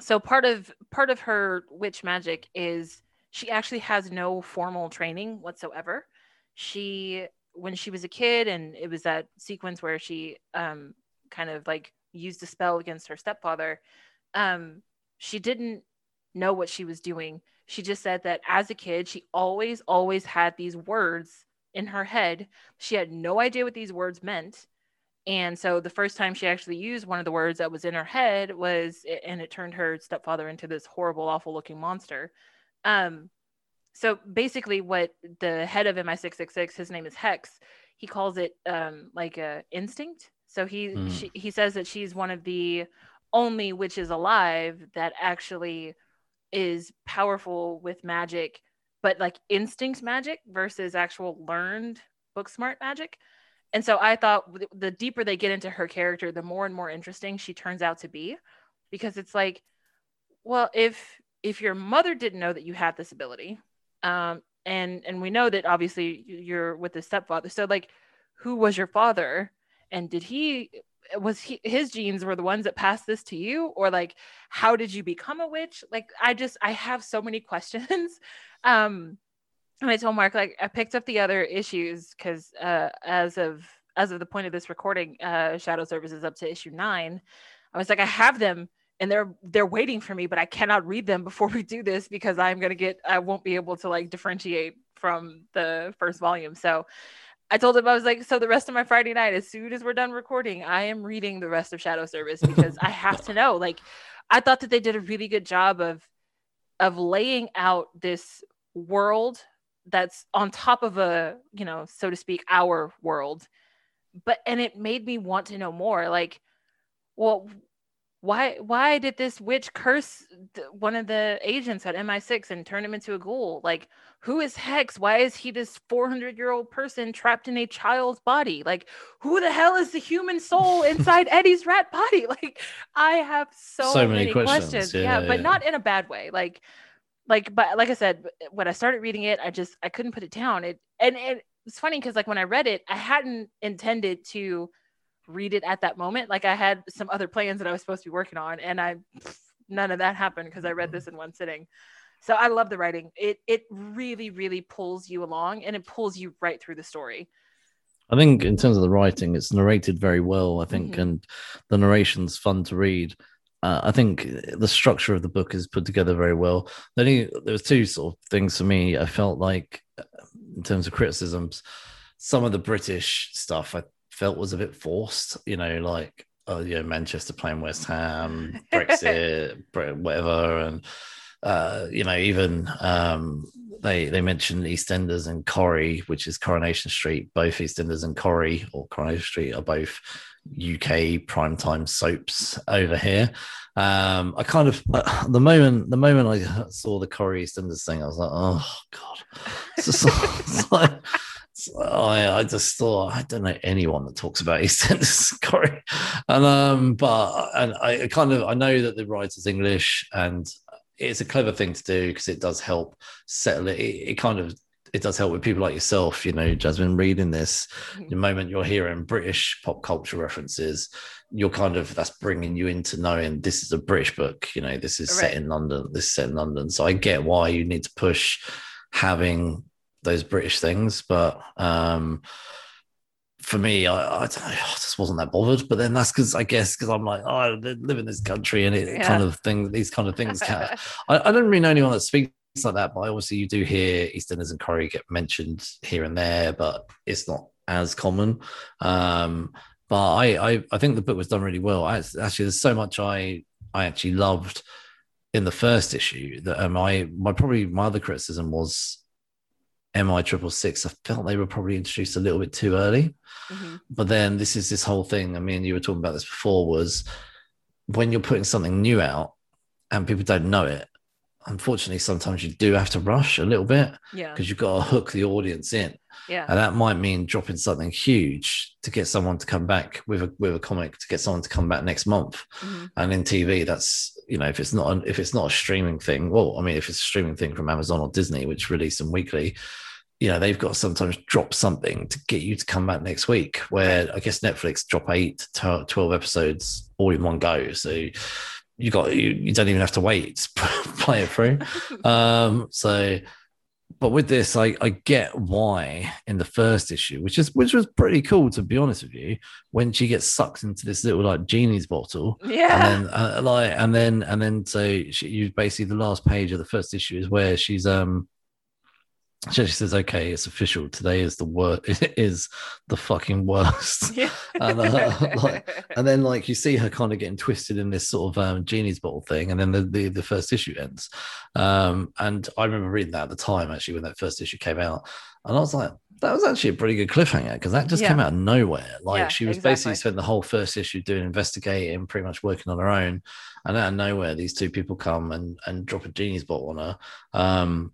so part of part of her witch magic is she actually has no formal training whatsoever. She, when she was a kid, and it was that sequence where she um, kind of like used a spell against her stepfather, um, she didn't know what she was doing. She just said that as a kid, she always, always had these words in her head. She had no idea what these words meant. And so the first time she actually used one of the words that was in her head was, and it turned her stepfather into this horrible, awful looking monster. Um, so basically what the head of M I six six six, his name is Hex, he calls it um, like a instinct. So he, mm. she, he says that she's one of the only witches alive that actually is powerful with magic, but like instinct magic versus actual learned book smart magic. And so I thought the deeper they get into her character, the more and more interesting she turns out to be, because it's like, well, if if your mother didn't know that you had this ability, um, and and we know that obviously you're with a stepfather, so like, who was your father, and did he was he his genes were the ones that passed this to you, or like, how did you become a witch? Like, I just I have so many questions. um, And I told Mark, like, I picked up the other issues because uh, as of as of the point of this recording, uh, Shadow Service is up to issue nine. I was like, I have them and they're they're waiting for me, but I cannot read them before we do this because I'm gonna get I won't be able to like differentiate from the first volume. So I told him, I was like, so the rest of my Friday night, as soon as we're done recording, I am reading the rest of Shadow Service because I have to know. Like, I thought that they did a really good job of of laying out this world that's on top of a, you know, so to speak, our world. But, and it made me want to know more, like, well, why, why did this witch curse one of the agents at M I six and turn him into a ghoul? Like, who is Hex? Why is he this four hundred year old person trapped in a child's body? Like, who the hell is the human soul inside Eddie's rat body? Like, I have so, so many, many questions. questions. Yeah, yeah, but yeah. Not in a bad way. Like, Like, but like I said, when I started reading it, I just, I couldn't put it down. It, and it, it's funny because like when I read it, I hadn't intended to read it at that moment. Like, I had some other plans that I was supposed to be working on, and I, none of that happened because I read this in one sitting. So I love the writing. It, it really, really pulls you along, and it pulls you right through the story. I think in terms of the writing, it's narrated very well, I think, mm-hmm. and the narration's fun to read. Uh, I think the structure of the book is put together very well. Then he, there was two sort of things for me. I felt like, in terms of criticisms, some of the British stuff I felt was a bit forced. You know, like oh yeah, Manchester playing West Ham, Brexit, whatever, and uh, you know, even um, they they mentioned EastEnders and Corrie, which is Coronation Street. Both EastEnders and Corrie, or Coronation Street, are both U K primetime soaps over here. Um, I kind of uh, the moment the moment I saw the Corrie EastEnders thing, I was like, oh god, it's just, it's like, it's, I, I just thought I don't know anyone that talks about EastEnders Corrie, and um, but and I kind of I know that the writer's English, and it's a clever thing to do because it does help settle it. It, it kind of. It does help with people like yourself, you know, Jasmine, reading this. The moment you're hearing British pop culture references, you're kind of, that's bringing you into knowing this is a British book, you know, this is right. set in London, this is set in London. So I get why you need to push having those British things. But um, for me, I, I, don't know, I just wasn't that bothered. But then that's because, I guess, because I'm like, oh, I live in this country and it yeah. kind of thing, these kind of things. Can, I, I don't really know anyone that speaks like that, but obviously you do hear EastEnders and Corrie get mentioned here and there, but it's not as common. Um, but I, I, I think the book was done really well. I, actually, there's so much I, I actually loved in the first issue that um, I, my probably my other criticism was M I six six six. I felt they were probably introduced a little bit too early. Mm-hmm. But then this is this whole thing. I mean, you were talking about this before. Was when you're putting something new out and people don't know it, unfortunately, sometimes you do have to rush a little bit yeah. because you've got to hook the audience in. Yeah. And that might mean dropping something huge to get someone to come back with a with a comic, to get someone to come back next month. Mm-hmm. And in T V, that's, you know, if it's not an, if it's not a streaming thing, well, I mean, if it's a streaming thing from Amazon or Disney, which release them weekly, you know, they've got to sometimes drop something to get you to come back next week, where I guess Netflix drop eight to twelve episodes all in one go. So you got you, you don't even have to wait to play it through. Um, so, but with this, I, I get why in the first issue, which is which was pretty cool, to be honest with you, when she gets sucked into this little like genie's bottle, yeah, and then, uh, like and then and then so she, you basically the last page of the first issue is where she's um she says, "Okay, it's official. Today is the worst. It is the fucking worst." Yeah. And, uh, like, and then, like, you see her kind of getting twisted in this sort of um, genie's bottle thing, and then the, the the first issue ends. Um, and I remember reading that at the time, actually, when that first issue came out, and I was like, "That was actually a pretty good cliffhanger," because that just yeah. came out of nowhere. Like, yeah, she was exactly. basically spent the whole first issue doing investigating, pretty much working on her own, and out of nowhere, these two people come and and drop a genie's bottle on her. Um,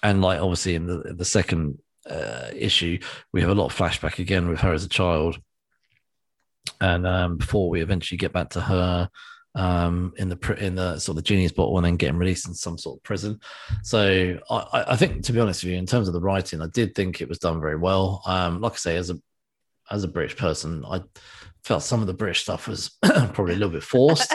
And like obviously in the the second uh, issue, we have a lot of flashback again with her as a child, and um, before we eventually get back to her um, in the in the sort of the genie's bottle and then getting released in some sort of prison. So I, I think, to be honest with you, in terms of the writing, I did think it was done very well. Um, like I say, as a as a British person, I felt some of the British stuff was probably a little bit forced,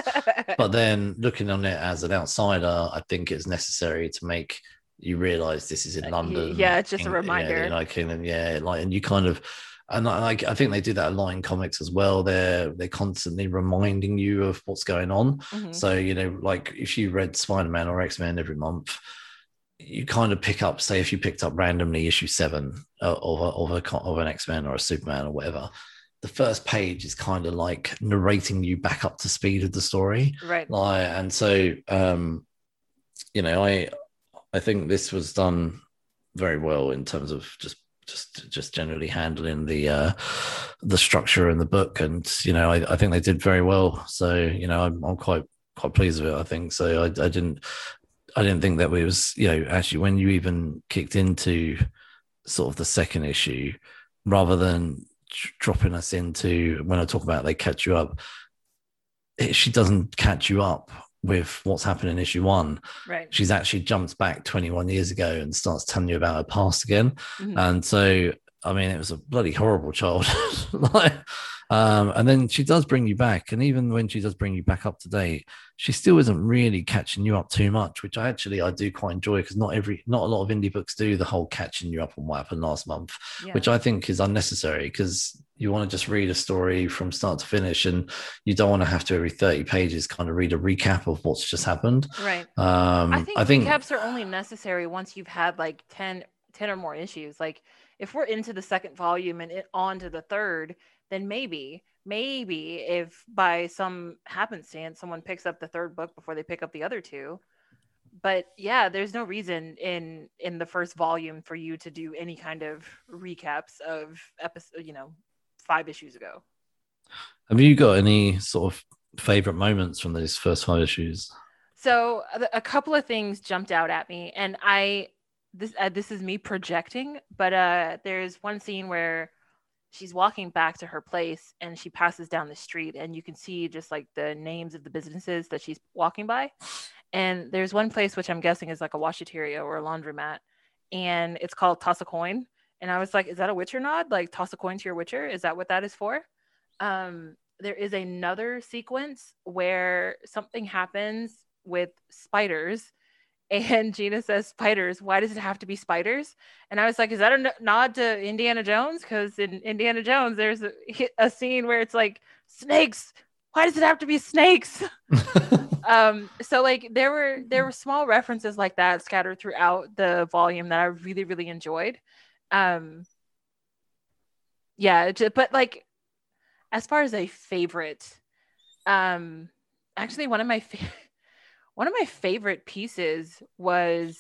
but then looking on it as an outsider, I think it's necessary to make. You realise this is in London. Yeah, it's just in, a reminder. You know, like, and yeah, like, and you kind of, and I, I think they do that a lot in comics as well. They're they're constantly reminding you of what's going on. Mm-hmm. So, you know, like if you read Spider-Man or X-Men every month, you kind of pick up. Say, if you picked up randomly issue seven of of, a, of an X-Men or a Superman or whatever. The first page is kind of like narrating you back up to speed of the story, right? Like, and so, um, you know, I. I think this was done very well in terms of just just, just generally handling the uh, the structure in the book, and you know I, I think they did very well. So you know I'm, I'm quite quite pleased with it. I think so. I, I didn't I didn't think that we was you know actually when you even kicked into sort of the second issue, rather than dropping us into when I talk about they catch you up, it, she doesn't catch you up with what's happened in issue one. Right. She's actually jumped back twenty-one years ago and starts telling you about her past again. Mm-hmm. And so, I mean, it was a bloody horrible childhood. like, um, and then she does bring you back. And even when she does bring you back up to date, she still isn't really catching you up too much, which I actually, I do quite enjoy because not every, not a lot of indie books do the whole catching you up on what happened last month, yeah. which I think is unnecessary because you want to just read a story from start to finish, and you don't want to have to every thirty pages kind of read a recap of what's just happened. Right. Um, I think, I think recaps are only necessary once you've had like ten, ten or more issues. Like if we're into the second volume and it, on to the third, then maybe, maybe if by some happenstance someone picks up the third book before they pick up the other two. But yeah, there's no reason in in the first volume for you to do any kind of recaps of episode, you know, five issues ago. Have you got any sort of favorite moments from these first five issues? So a couple of things jumped out at me, and I this uh, this is me projecting, but uh, there's one scene where she's walking back to her place and she passes down the street, and you can see just like the names of the businesses that she's walking by. And there's one place which I'm guessing is like a washateria or a laundromat, and it's called Toss a Coin. And I was like, is that a Witcher nod? Like toss a coin to your Witcher? Is that what that is for? Um, there is another sequence where something happens with spiders, and Gina says, spiders, why does it have to be spiders? And I was like, is that a nod to Indiana Jones? Because in Indiana Jones, there's a, a scene where it's like, snakes, why does it have to be snakes? Um, so like there were there were small references like that scattered throughout the volume that I really, really enjoyed. Um, yeah, but like as far as a favorite, um, actually one of my fa- one of my favorite pieces was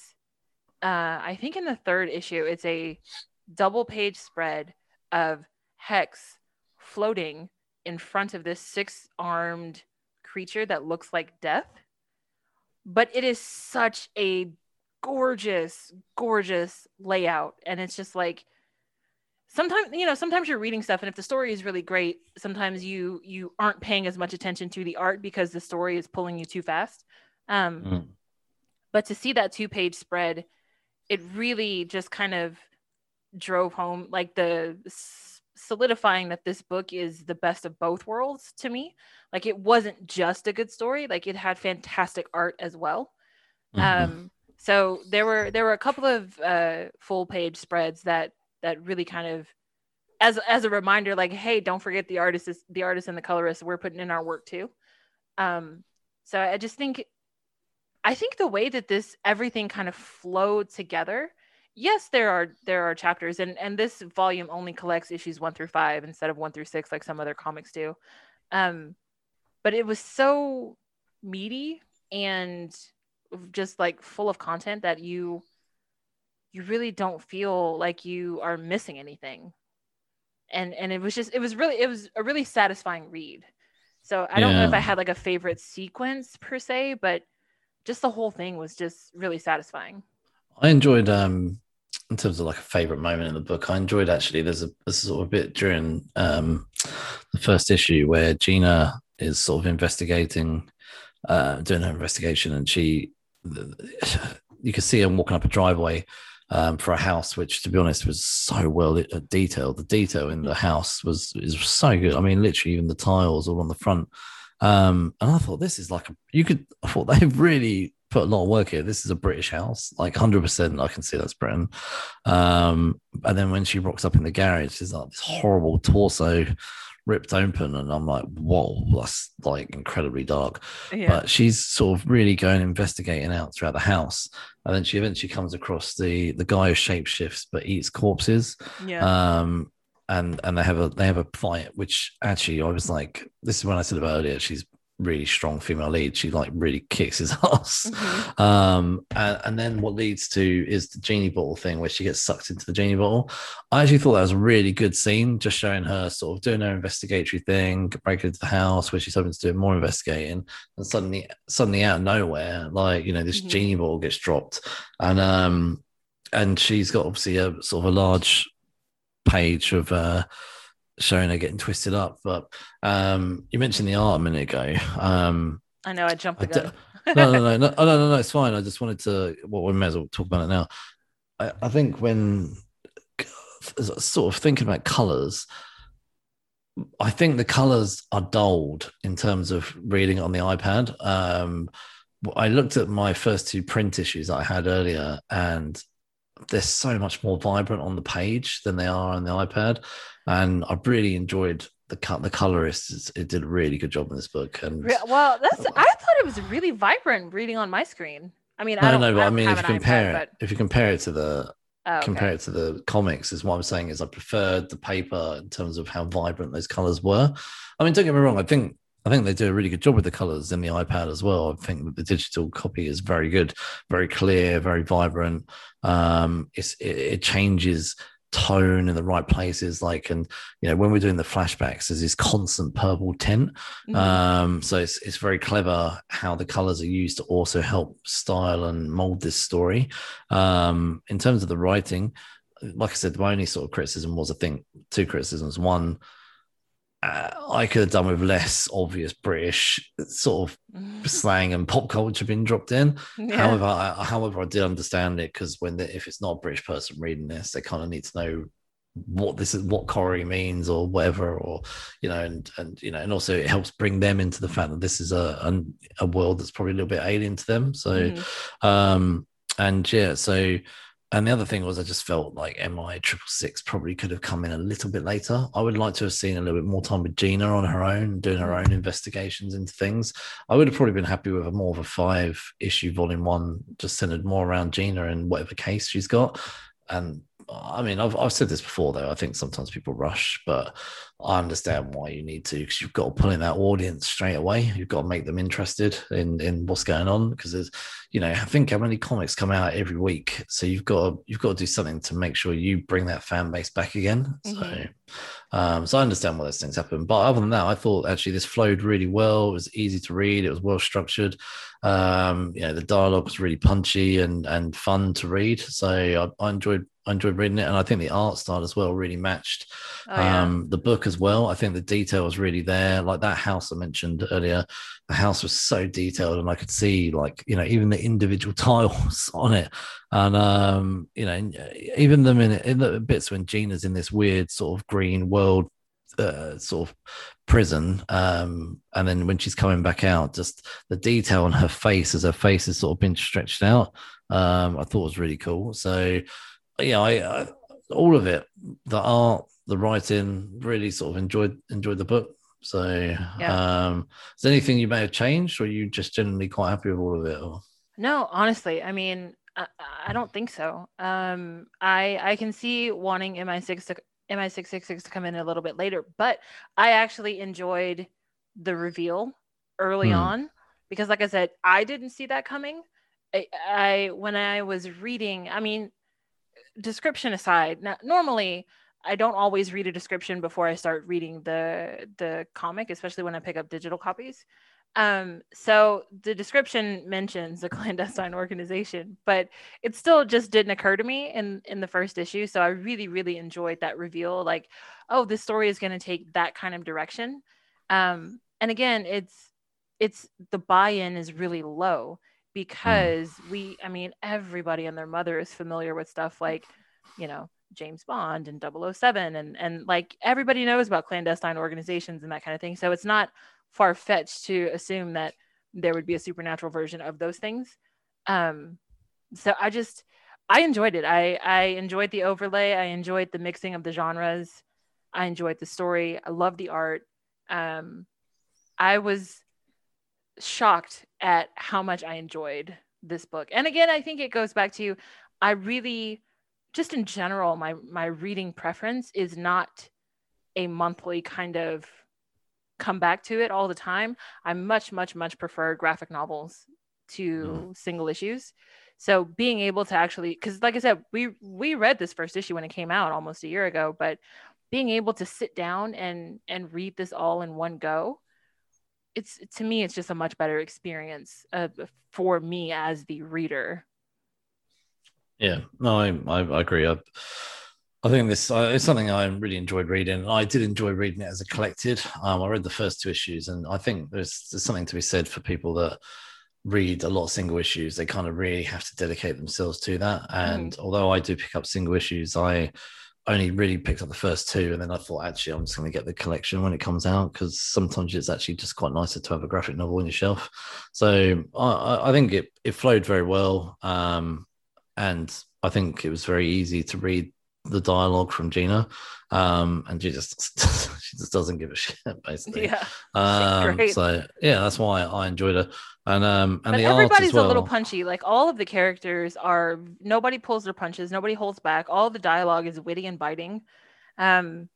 uh, I think in the third issue. It's a double page spread of Hex floating in front of this six armed creature that looks like death, but it is such a gorgeous gorgeous layout, and it's just like sometimes you know sometimes you're reading stuff, and if the story is really great, sometimes you you aren't paying as much attention to the art because the story is pulling you too fast. um mm. But to see that two-page spread, it really just kind of drove home like the solidifying that this book is the best of both worlds to me. Like it wasn't just a good story, like it had fantastic art as well. Mm-hmm. Um, so there were there were a couple of uh, full page spreads that that really kind of as as a reminder, like, hey, don't forget the artist is the artist and the colorist. We're putting in our work too. Um, so I just think I think the way that this everything kind of flowed together. Yes, there are there are chapters, and, and this volume only collects issues one through five instead of one through six, like some other comics do. Um, but it was so meaty and just like full of content that you you really don't feel like you are missing anything. And and it was just it was really it was a really satisfying read. So I yeah. don't know if I had like a favorite sequence per se, but just the whole thing was just really satisfying. I enjoyed, um, in terms of like a favorite moment in the book, I enjoyed actually, there's a, a sort of bit during um, the first issue where Gina is sort of investigating, uh, doing her investigation, and she, you can see her walking up a driveway um, for a house, which to be honest was so well detailed. The detail in the house was is so good. I mean, literally even the tiles all on the front. Um, and I thought this is like, a, you could, I thought they really put a lot of work here. This is a British house, like one hundred percent I can see that's Britain. Um, and then when she rocks up in the garage, there's like this horrible torso ripped open, and I'm like, whoa, that's like incredibly dark. Yeah. But she's sort of really going investigating out throughout the house, and then she eventually comes across the the guy who shapeshifts but eats corpses. Yeah. Um, and and they have a they have a fight, which actually I was like, this is when I said about earlier, she's really strong female lead. She like really kicks his ass. Mm-hmm. Um, and, and then what leads to is the genie bottle thing where she gets sucked into the genie bottle. I actually thought that was a really good scene, just showing her sort of doing her investigatory thing, breaking into the house where she's hoping to do more investigating, and suddenly suddenly out of nowhere, like, you know, this mm-hmm. genie bottle gets dropped, and um and she's got obviously a sort of a large page of uh showing her getting twisted up. But um, you mentioned the art a minute ago. Um, I know I jumped the gun. I d- no, no, no, no, no, no, no, it's fine. I just wanted to. Well, we may as well talk about it now. I, I think when sort of thinking about colors, I think the colors are dulled in terms of reading on the iPad. Um, I looked at my first two print issues that I had earlier, and they're so much more vibrant on the page than they are on the iPad. And I really enjoyed the cut. The colorist, it did a really good job in this book. And well, that's, I thought it was really vibrant reading on my screen. I mean, no, I don't know, but I, I mean, if you compare iPad, it, but... if you compare it to the oh, okay. compare it to the comics, is what I'm saying is I preferred the paper in terms of how vibrant those colors were. I mean, don't get me wrong, I think. I think they do a really good job with the colors in the iPad as well. I think that the digital copy is very good, very clear, very vibrant. Um, it's, it, it changes tone in the right places. Like, and, you know, when we're doing the flashbacks, there's this constant purple tint. Mm-hmm. Um, so it's, it's very clever how the colors are used to also help style and mold this story. Um, in terms of the writing, like I said, my only sort of criticism was, I think, two criticisms. One, Uh, I could have done with less obvious British sort of slang and pop culture being dropped in. Yeah. However, I, however, I did understand it because when the, if it's not a British person reading this, they kind of need to know what this is, what Corrie means or whatever, or you know, and and you know, and also it helps bring them into the fact that this is a a, a world that's probably a little bit alien to them. So, mm-hmm. um, and yeah, so. And the other thing was I just felt like M I six six six probably could have come in a little bit later. I would like to have seen a little bit more time with Gina on her own, doing her own investigations into things. I would have probably been happy with a more of a five-issue volume one, just centered more around Gina and whatever case she's got. And, I mean, I've I've said this before, though. I think sometimes people rush, but I understand why you need to, because you've got to pull in that audience straight away. You've got to make them interested in, in what's going on, because there's, you know, I think how many comics come out every week, so you've got to, you've got to do something to make sure you bring that fan base back again. Mm-hmm. So, um, so I understand why those things happen. But other than that, I thought actually this flowed really well. It was easy to read. It was well structured. Um, you know, the dialogue was really punchy and and fun to read. So I, I enjoyed. I enjoyed reading it, and I think the art style as well really matched oh, yeah. um, the book as well. I think the detail was really there. Like that house I mentioned earlier, the house was so detailed, and I could see, like, you know, even the individual tiles on it, and um, you know, even them in, in the bits when Gina's in this weird sort of green world, uh, sort of prison, um, and then when she's coming back out, just the detail on her face as her face has sort of been stretched out, um, I thought was really cool. So. Yeah, I, I all of it, the art, the writing, really sort of enjoyed enjoyed the book. So, yeah. um, is there anything you may have changed, or are you just generally quite happy with all of it? Or? No, honestly, I mean, I, I don't think so. Um, I I can see wanting M I six six six to come in a little bit later, but I actually enjoyed the reveal early hmm. on, because, like I said, I didn't see that coming. I, I when I was reading, I mean. Description aside, now, normally I don't always read a description before I start reading the the comic, especially when I pick up digital copies. Um, so the description mentions a clandestine organization, but it still just didn't occur to me in in the first issue. So I really, really enjoyed that reveal. Like, oh, this story is going to take that kind of direction. Um, and again, it's it's the buy-in is really low. Because we, I mean, everybody and their mother is familiar with stuff like, you know, James Bond and double oh seven and, and like everybody knows about clandestine organizations and that kind of thing. So it's not far-fetched to assume that there would be a supernatural version of those things. Um, so I just, I enjoyed it. I, I enjoyed the overlay. I enjoyed the mixing of the genres. I enjoyed the story. I love the art. Um, I was... shocked at how much I enjoyed this book. And again, I think it goes back to I really just in general my my reading preference is not a monthly kind of come back to it all the time. I much much much prefer graphic novels to mm-hmm. single issues. So being able to actually, because like I said, we we read this first issue when it came out almost a year ago, but being able to sit down and and read this all in one go, it's to me, it's just a much better experience uh, for me as the reader. Yeah, no, I, I, I agree. I, I think this uh, is something I really enjoyed reading. I did enjoy reading it as a collected. Um, I read the first two issues, and I think there's, there's something to be said for people that read a lot of single issues. They kind of really have to dedicate themselves to that. And mm. although I do pick up single issues, I only really picked up the first two, and then I thought, actually, I'm just going to get the collection when it comes out, because sometimes it's actually just quite nicer to have a graphic novel on your shelf. So I, I think it, it flowed very well. Um, and I think it was very easy to read the dialogue from Gina, um, and she just she just doesn't give a shit, basically. Yeah, um, so yeah, that's why I enjoyed it. And um, and but the everybody's as well. A little punchy. Like all of the characters are. Nobody pulls their punches. Nobody holds back. All the dialogue is witty and biting. Um,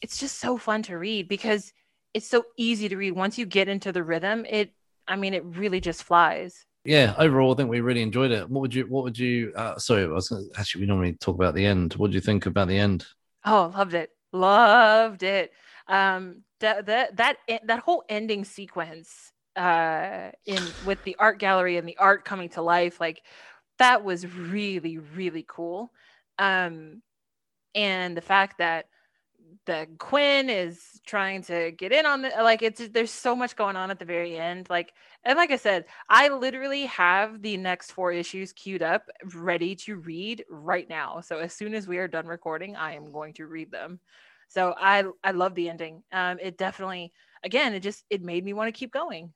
it's just so fun to read because it's so easy to read. Once you get into the rhythm, it. I mean, it really just flies. Yeah, overall, I think we really enjoyed it. What would you, what would you, uh, sorry, I was gonna, actually, we normally talk about the end. What do you think about the end? Oh, loved it. Loved it. Um, that, that, that, that whole ending sequence uh, in with the art gallery and the art coming to life, like that was really, really cool. Um, and the fact that the Quinn is trying to get in on the, like it's, there's so much going on at the very end. Like, and like I said, I literally have the next four issues queued up, ready to read right now. So as soon as we are done recording, I am going to read them. So I, I love the ending. Um, it definitely, again, it just, it made me want to keep going.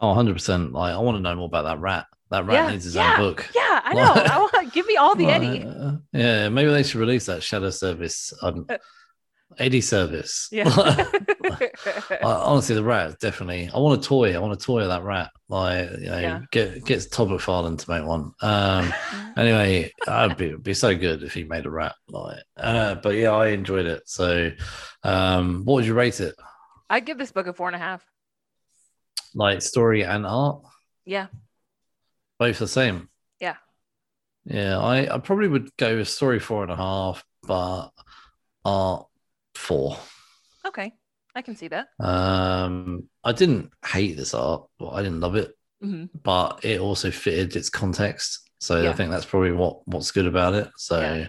Oh, one hundred percent. Like I want to know more about that rat. That rat yeah, needs his yeah, own book. Yeah, I know. I want, give me all the Eddie. Uh, yeah, maybe they should release that Shadow Service, um, Eddie Service. Yeah. Honestly, the rat definitely. I want a toy. I want a toy of that rat. Like, you know, yeah. get gets Todd McFarlane to make one. Um, anyway, I'd be it'd be so good if he made a rat. Like, uh, but yeah, I enjoyed it. So, um, what would you rate it? I'd give this book a four and a half. Like story and art. Yeah. Both the same. Yeah. Yeah, I, I probably would go with story four and a half, but art four. Okay, I can see that. Um, I didn't hate this art, but I didn't love it. Mm-hmm. But it also fitted its context. So yeah. I think that's probably what, what's good about it. So, yeah.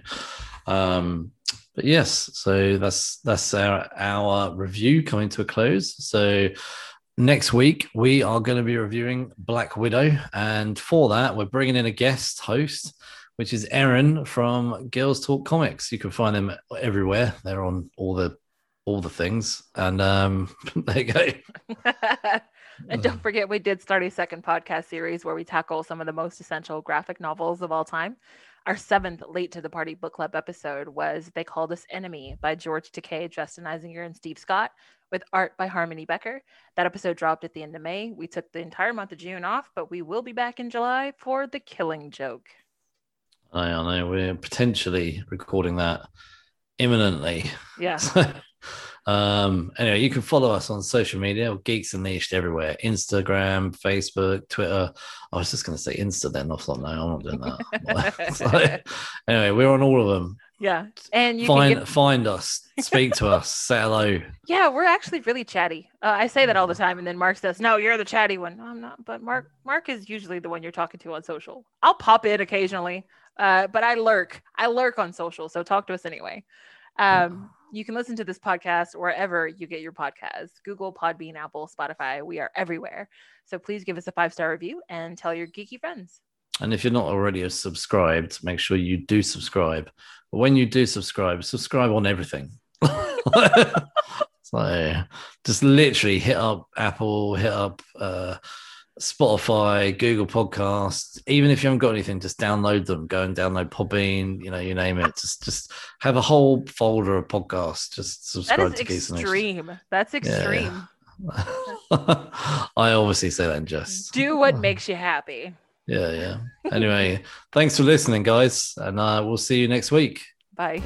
um, but yes, so that's that's our, our review coming to a close. So, next week, we are going to be reviewing Black Widow. And for that, we're bringing in a guest host, which is Erin from Girls Talk Comics. You can find them everywhere. They're on all the all the things. And um, there you go. And don't forget, we did start a second podcast series where we tackle some of the most essential graphic novels of all time. Our seventh Late to the Party book club episode was They Called Us Enemy by George Takei, Justin Isinger, and Steve Scott, with art by Harmony Becker. That episode dropped at the end of May. We took the entire month of June off, but we will be back in July for The Killing Joke. I know. We're potentially recording that imminently. Yeah. So, um, anyway, you can follow us on social media, Geeks Unleashed everywhere. Instagram, Facebook, Twitter. I was just going to say Insta then. I thought, no, I'm not doing that. So, anyway, we're on all of them. Yeah, and you find get... find us, speak to us, say hello. Yeah, we're actually really chatty. Uh, I say that all the time, and then Mark says, "No, you're the chatty one." No, I'm not, but Mark Mark is usually the one you're talking to on social. I'll pop in occasionally, uh, but I lurk. I lurk on social, so talk to us anyway. Um, you can listen to this podcast wherever you get your podcasts: Google, Podbean, Apple, Spotify. We are everywhere, so please give us a five star review and tell your geeky friends. And if you're not already subscribed, make sure you do subscribe. But when you do subscribe, subscribe on everything. So just literally hit up Apple, hit up uh, Spotify, Google Podcasts. Even if you haven't got anything, just download them. Go and download Podbean, you know, you name it. Just just have a whole folder of podcasts. Just subscribe to Geeks Unleashed. That's extreme. That's extreme. I obviously say that in jest. Do what makes you happy. Yeah, yeah. Anyway, thanks for listening, guys. And uh, we'll see you next week. Bye.